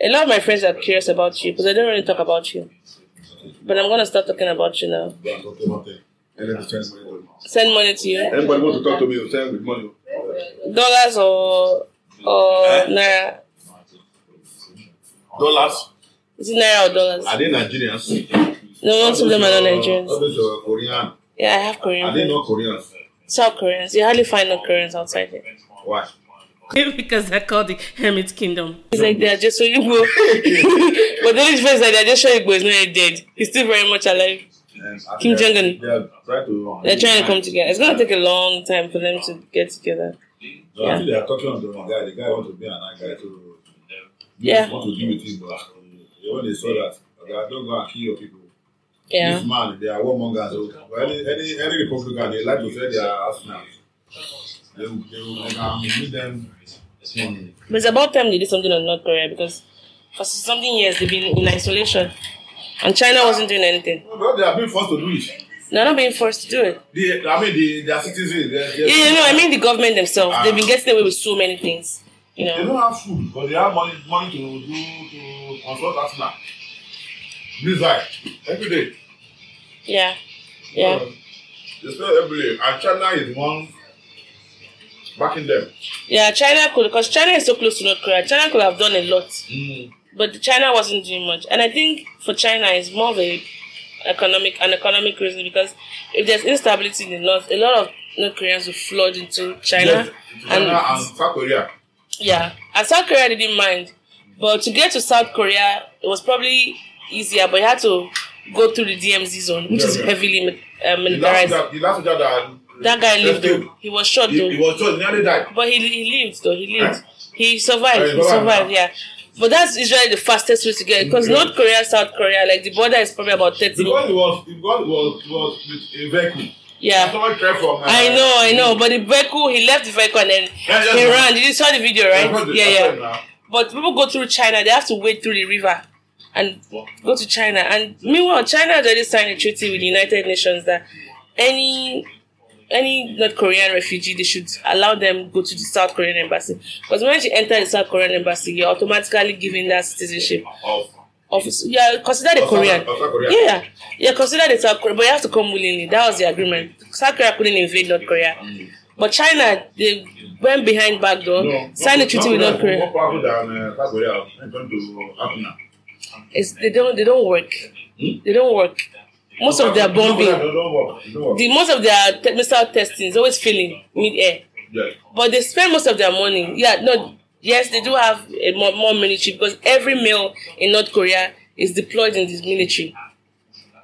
A lot of my friends are curious about you because I don't really talk about you. But I'm going to start talking about you now. Send money to you. Anybody want to talk to me? Send with money. Dollars or naira? Dollars? Is it naira or dollars? Are they Nigerians? No, most of them are not Nigerians. Are they Korean? Yeah, I have Korean. Are they not Koreans? South Koreans. You hardly find no Koreans outside here. Why? Because they're called the Hermit Kingdom. It's like they are Jesu Yibo. But the only difference is that they are Jesu Yibo is not dead. He's still very much alive. Kim Jong-un. They're trying to come together. It's going to take a long time for them to get together. So yeah. I think they are talking on the wrong guy. The guy wants to be an guy to... Yeah. Want to deal with him, but when they saw that, they are not going to kill your people. Yeah. This man, they are warmongers. Any Republican, they like to say they are arsenal. But it's about time they did something on North Korea because for something years they've been in isolation and China wasn't doing anything. No, they are being forced to do it. They're not being forced to do it. They are citizens. I mean the government themselves. They've been getting away with so many things. You know. They don't have food, but they have money to consult arsenal. Design every day. Yeah. They spend every day, and China is one backing them. Yeah, China could, because China is so close to North Korea. China could have done a lot, but China wasn't doing much. And I think for China, it's more of an economic reason because if there's instability in the north, a lot of North Koreans will flood into China, and South Korea. Yeah, and South Korea didn't mind, but to get to South Korea, it was probably easier, but you had to go through the DMZ zone, which is heavily militarized. The last that guy lived though. He was shot though. He was shot, nearly died. But he lived though. He lived. He survived. Yeah. But that's usually the fastest way to get because North Korea, South Korea, like the border is probably about 30. Because it was with a vehicle. Yeah. I know. But the vehicle, he left the vehicle and then he ran. Did you saw the video, right? Yeah. But people go through China. They have to wade through the river and go to China. And meanwhile, China has already signed a treaty with the United Nations that any North Korean refugee, they should allow them go to the South Korean embassy. Because once you enter the South Korean embassy, you're automatically given that citizenship. You're considered a Korean. You're considered a South Korean, but you have to come willingly. That was the agreement. South Korea couldn't invade North Korea. But China, they went behind back door, signed a treaty with North Korea. They don't work. They don't work. Most of their bombing, most of their missile testing is always failing mid-air. Yeah. But they spend most of their money. They do have a more military because every male in North Korea is deployed in this military,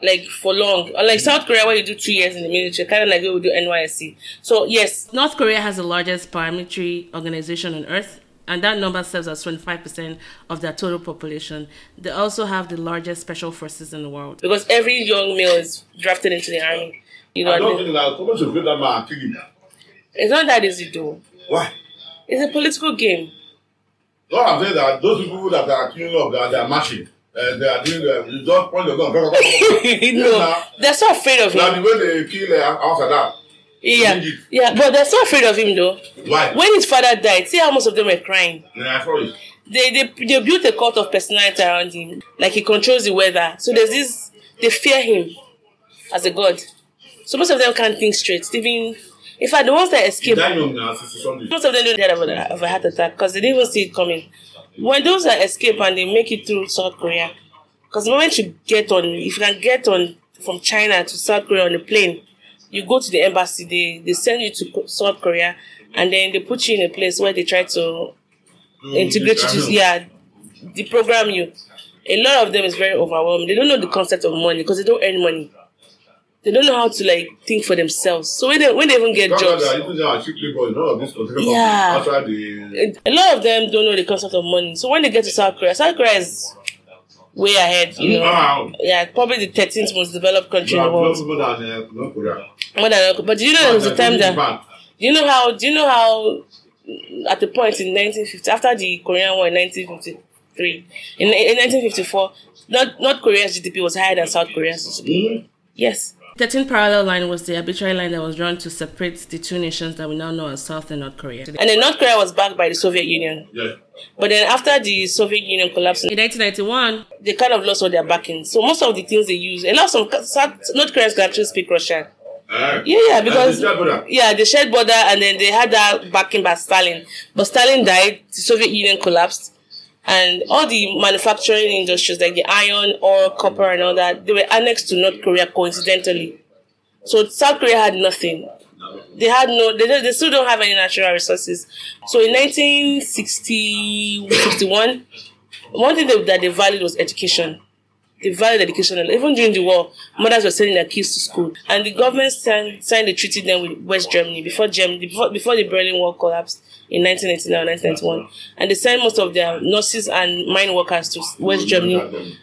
like for long. Unlike South Korea, where you do 2 years in the military, kind of like we would do NYSC. So yes, North Korea has the largest paramilitary organization on earth. And that number serves as 25% of their total population. They also have the largest special forces in the world. Because every young male is drafted into the army. It's not that easy, though. Why? It's a political game. No, I'm saying that those people that are killing up, they are marching. They are doing you just point the gun. No, they're so afraid of him. The way they kill after that. Yeah, but they're so afraid of him though. Why? When his father died, see how most of them were crying. Yeah, I saw it. They built a cult of personality around him. Like he controls the weather. So there's this, they fear him as a god. So most of them can't think straight. In fact, the ones that escaped, most of them don't die of a heart attack because they didn't even see it coming. When those that escape and they make it through South Korea, Because the moment you get on, if you can get on from China to South Korea on a plane, you go to the embassy, they send you to South Korea, and then they put you in a place where they try to integrate you to, deprogram you. A lot of them is very overwhelming. They don't know the concept of money because they don't earn money. They don't know how to think for themselves. So when they even get jobs, a lot of them don't know the concept of money. So when they get to South Korea is way ahead, probably the 13th most developed country in the world. More than North Korea. But do you know there was a time that do you know how at the point in 1950, after the Korean War in 1953, in 1954, North Korea's GDP was higher than South Korea's GDP. Yes. 13th parallel line was the arbitrary line that was drawn to separate the two nations that we now know as South and North Korea. And then North Korea was backed by the Soviet Union. Yeah. But then after the Soviet Union collapsed in 1991, they kind of lost all their backing. So most of the things they use, and also North Koreans can actually speak Russian. Because they shared border, and then they had that backing by Stalin. But Stalin died, the Soviet Union collapsed. And all the manufacturing industries, like the iron, oil, copper, and all that, they were annexed to North Korea coincidentally. So South Korea had nothing. They still don't have any natural resources. So in 1961, one thing that they valued was education. They valued education. Even during the war, mothers were sending their kids to school. And the government signed a treaty then with West Germany before the Berlin Wall collapsed. In 1991, and they sent most of their nurses and mine workers to West Germany,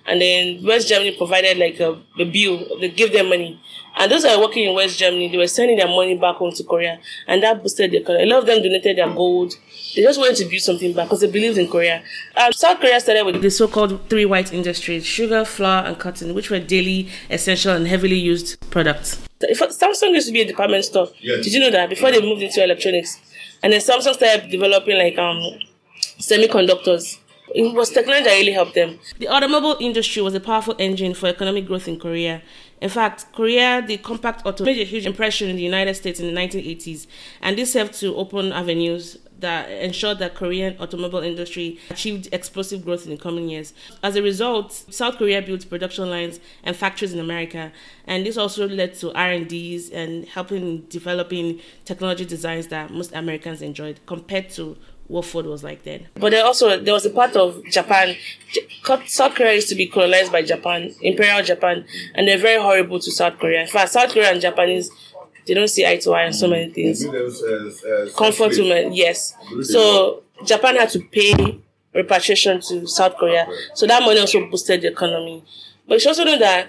and then West Germany provided a bill. They gave them money, and those that were working in West Germany, they were sending their money back home to Korea, and that boosted the economy. A lot of them donated their gold. They just wanted to build something back because they believed in Korea. South Korea started with the so-called three white industries: sugar, flour, and cotton, which were daily essential and heavily used products. Samsung used to be a department store. Yes. Did you know that before they moved into electronics? And then Samsung started developing semiconductors. It was technology that really helped them. The automobile industry was a powerful engine for economic growth in Korea. In fact, the compact auto made a huge impression in the United States in the 1980s, and this helped to open avenues that ensured that Korean automobile industry achieved explosive growth in the coming years. As a result, South Korea built production lines and factories in America, and this also led to R&Ds and helping developing technology designs that most Americans enjoyed compared to what food was like then. But there was a part of Japan. South Korea used to be colonized by Japan, Imperial Japan, and they're very horrible to South Korea. In fact, South Korea and Japanese, they don't see eye to eye on so many things. Comfort women, yes. So Japan had to pay repatriation to South Korea. So that money also boosted the economy. But you should also know that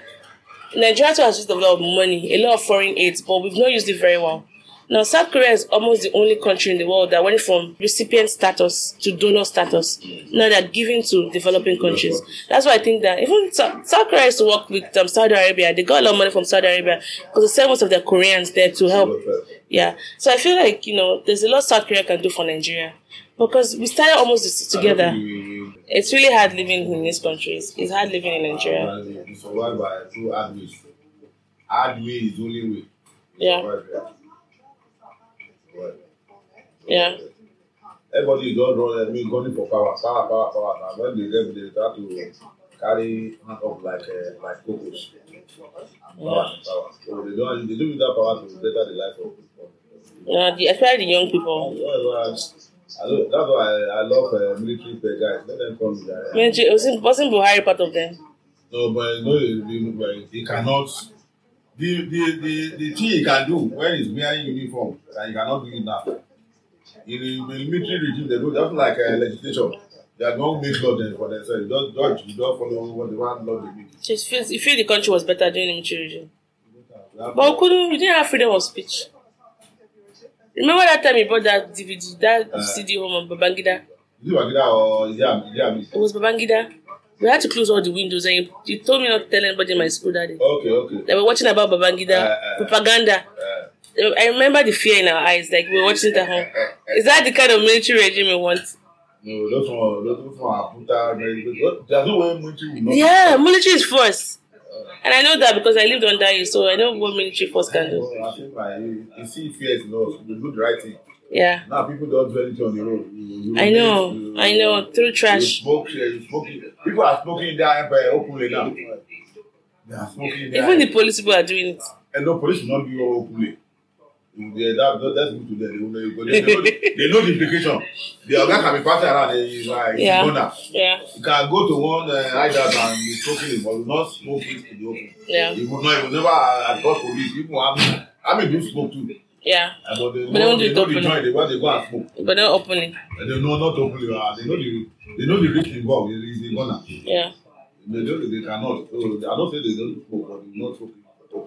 Nigeria has used a lot of money, a lot of foreign aids, but we've not used it very well. Now, South Korea is almost the only country in the world that went from recipient status to donor status. Now they're giving to developing countries. That's why I think that even South Korea used to work with Saudi Arabia. They got a lot of money from Saudi Arabia because they sent most of their Koreans there to help. Yeah. So I feel there's a lot South Korea can do for Nigeria because we started almost together. It's really hard living in these countries. It's hard living in Nigeria. It's survived by two hard ways. Hard way is the only way. Yeah. Yeah. Everybody don't run going for power. When they level, they start to carry hand up like coconuts. Power. So they don't use that power to better the life of people. Yeah, especially the young people. That's why I love military guys. Let them come. Military wasn't Buhari part of them? No, but they cannot. The thing you can do when it's wearing uniform, and you cannot do it now. In the military regime, they do just like legislation. They are going to make law for themselves. You don't follow what the one law they make. You feel the country was better during the military regime. But we didn't have freedom of speech. Remember that time you bought that DVD, that CD home on Babangida? Is it Babangida or Yam? It was Babangida. We had to close all the windows, and you told me not to tell anybody in my school that day. Okay. They were watching about Babangida, propaganda. I remember the fear in our eyes, we were watching it at home. Is that the kind of military regime we want? No, those ones are very good. There's no way military will not. Yeah, military is force. And I know that because I lived under you, so I know what military force can do. I think you see fear is not the good right thing. Yeah. Now people don't do anything on the road. I know. Through trash. Smoking. People are smoking in their empire openly now. They are smoking in their Even empire. The police people are doing it. And no, police will not do it openly. That's good to them. They know the implication. The organ can be passed around. It's like donor. Yeah. You can go to one rider and be smoking, but not smoking in the open. Yeah. You would never address police. People have. I mean, do smoke too. Yeah. But they don't do it openly. They go and smoke. But not openly. They know not openly. They know the risk involved. It's the donor. Yeah. They cannot. I don't say they don't smoke, but they not smoking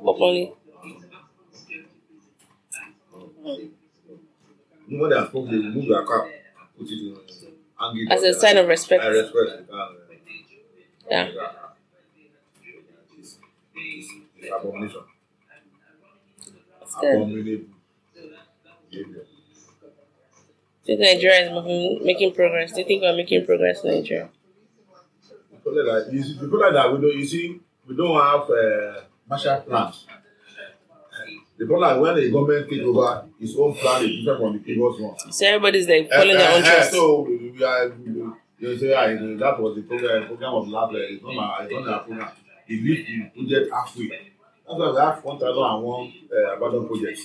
openly. When they are spoken, they remove their cap, put it in and as a sign of respect. I respect. Yeah. It's abomination. That's good. Abominable. Do you think Nigeria is making progress? Do you think we're making progress in Nigeria? People like that, we don't have martial plans. The problem is when the government takes over its own plan is different from the previous one. So everybody's like following their own choice. So we are, you say, that was the program of LASRA. It's not our program. It leaves the project halfway. That's why we have 1,001 abandoned projects.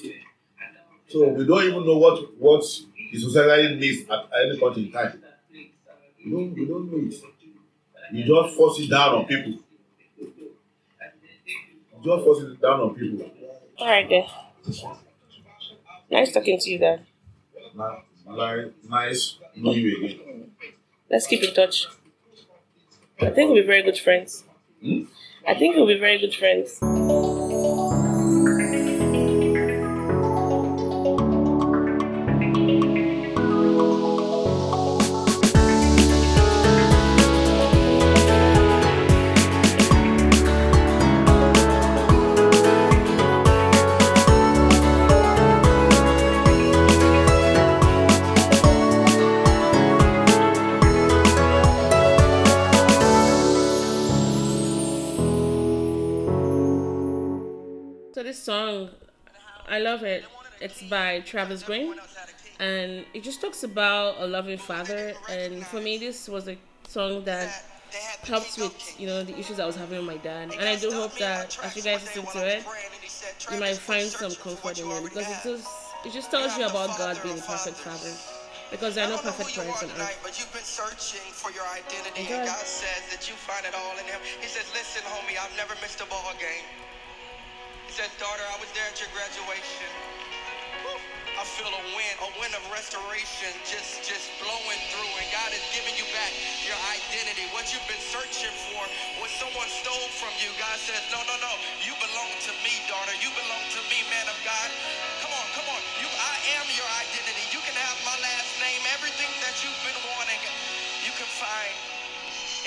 So we don't even know what the society needs at any point in time. We don't know it. We just force it down on people. All right, then. Nice talking to you, Dad. Nice knowing you again. Let's keep in touch. I think we'll be very good friends. Song, I love it. It's by Travis Greene, and it just talks about a loving father. And for me, this was a song that helps with the issues I was having with my dad. And I do hope that as you guys listen to it, you might find some comfort in it, because it just tells you about God being a perfect father. Because there are no perfect parents on earth. But you've been searching for your identity, and God says that you find it all in Him. He says, "Listen, homie, I've never missed a ball game." He says, "Daughter, I was there at your graduation. Woo. I feel a wind of restoration just blowing through, and God is giving you back your identity. What you've been searching for, what someone stole from you, God says, no, you belong to me, daughter. You belong to me, man of God. Come on. I am your identity. You can have my last name. Everything that you've been wanting, you can find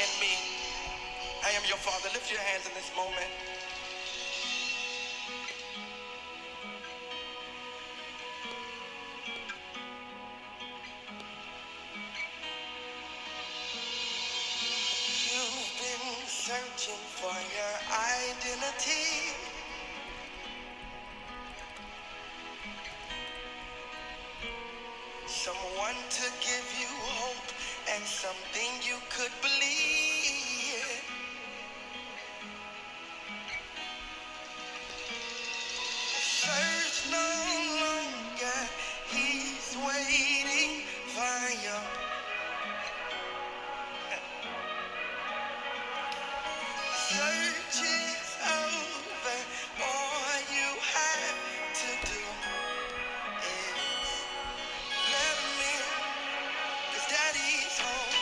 in me. I am your father." Lift your hands in this moment. Searching for your identity. Someone to give you hope and something you could believe. Search no longer, He's waiting for you. Search is over, all you have to do is let Him in, 'cause Daddy's home.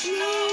Cheers!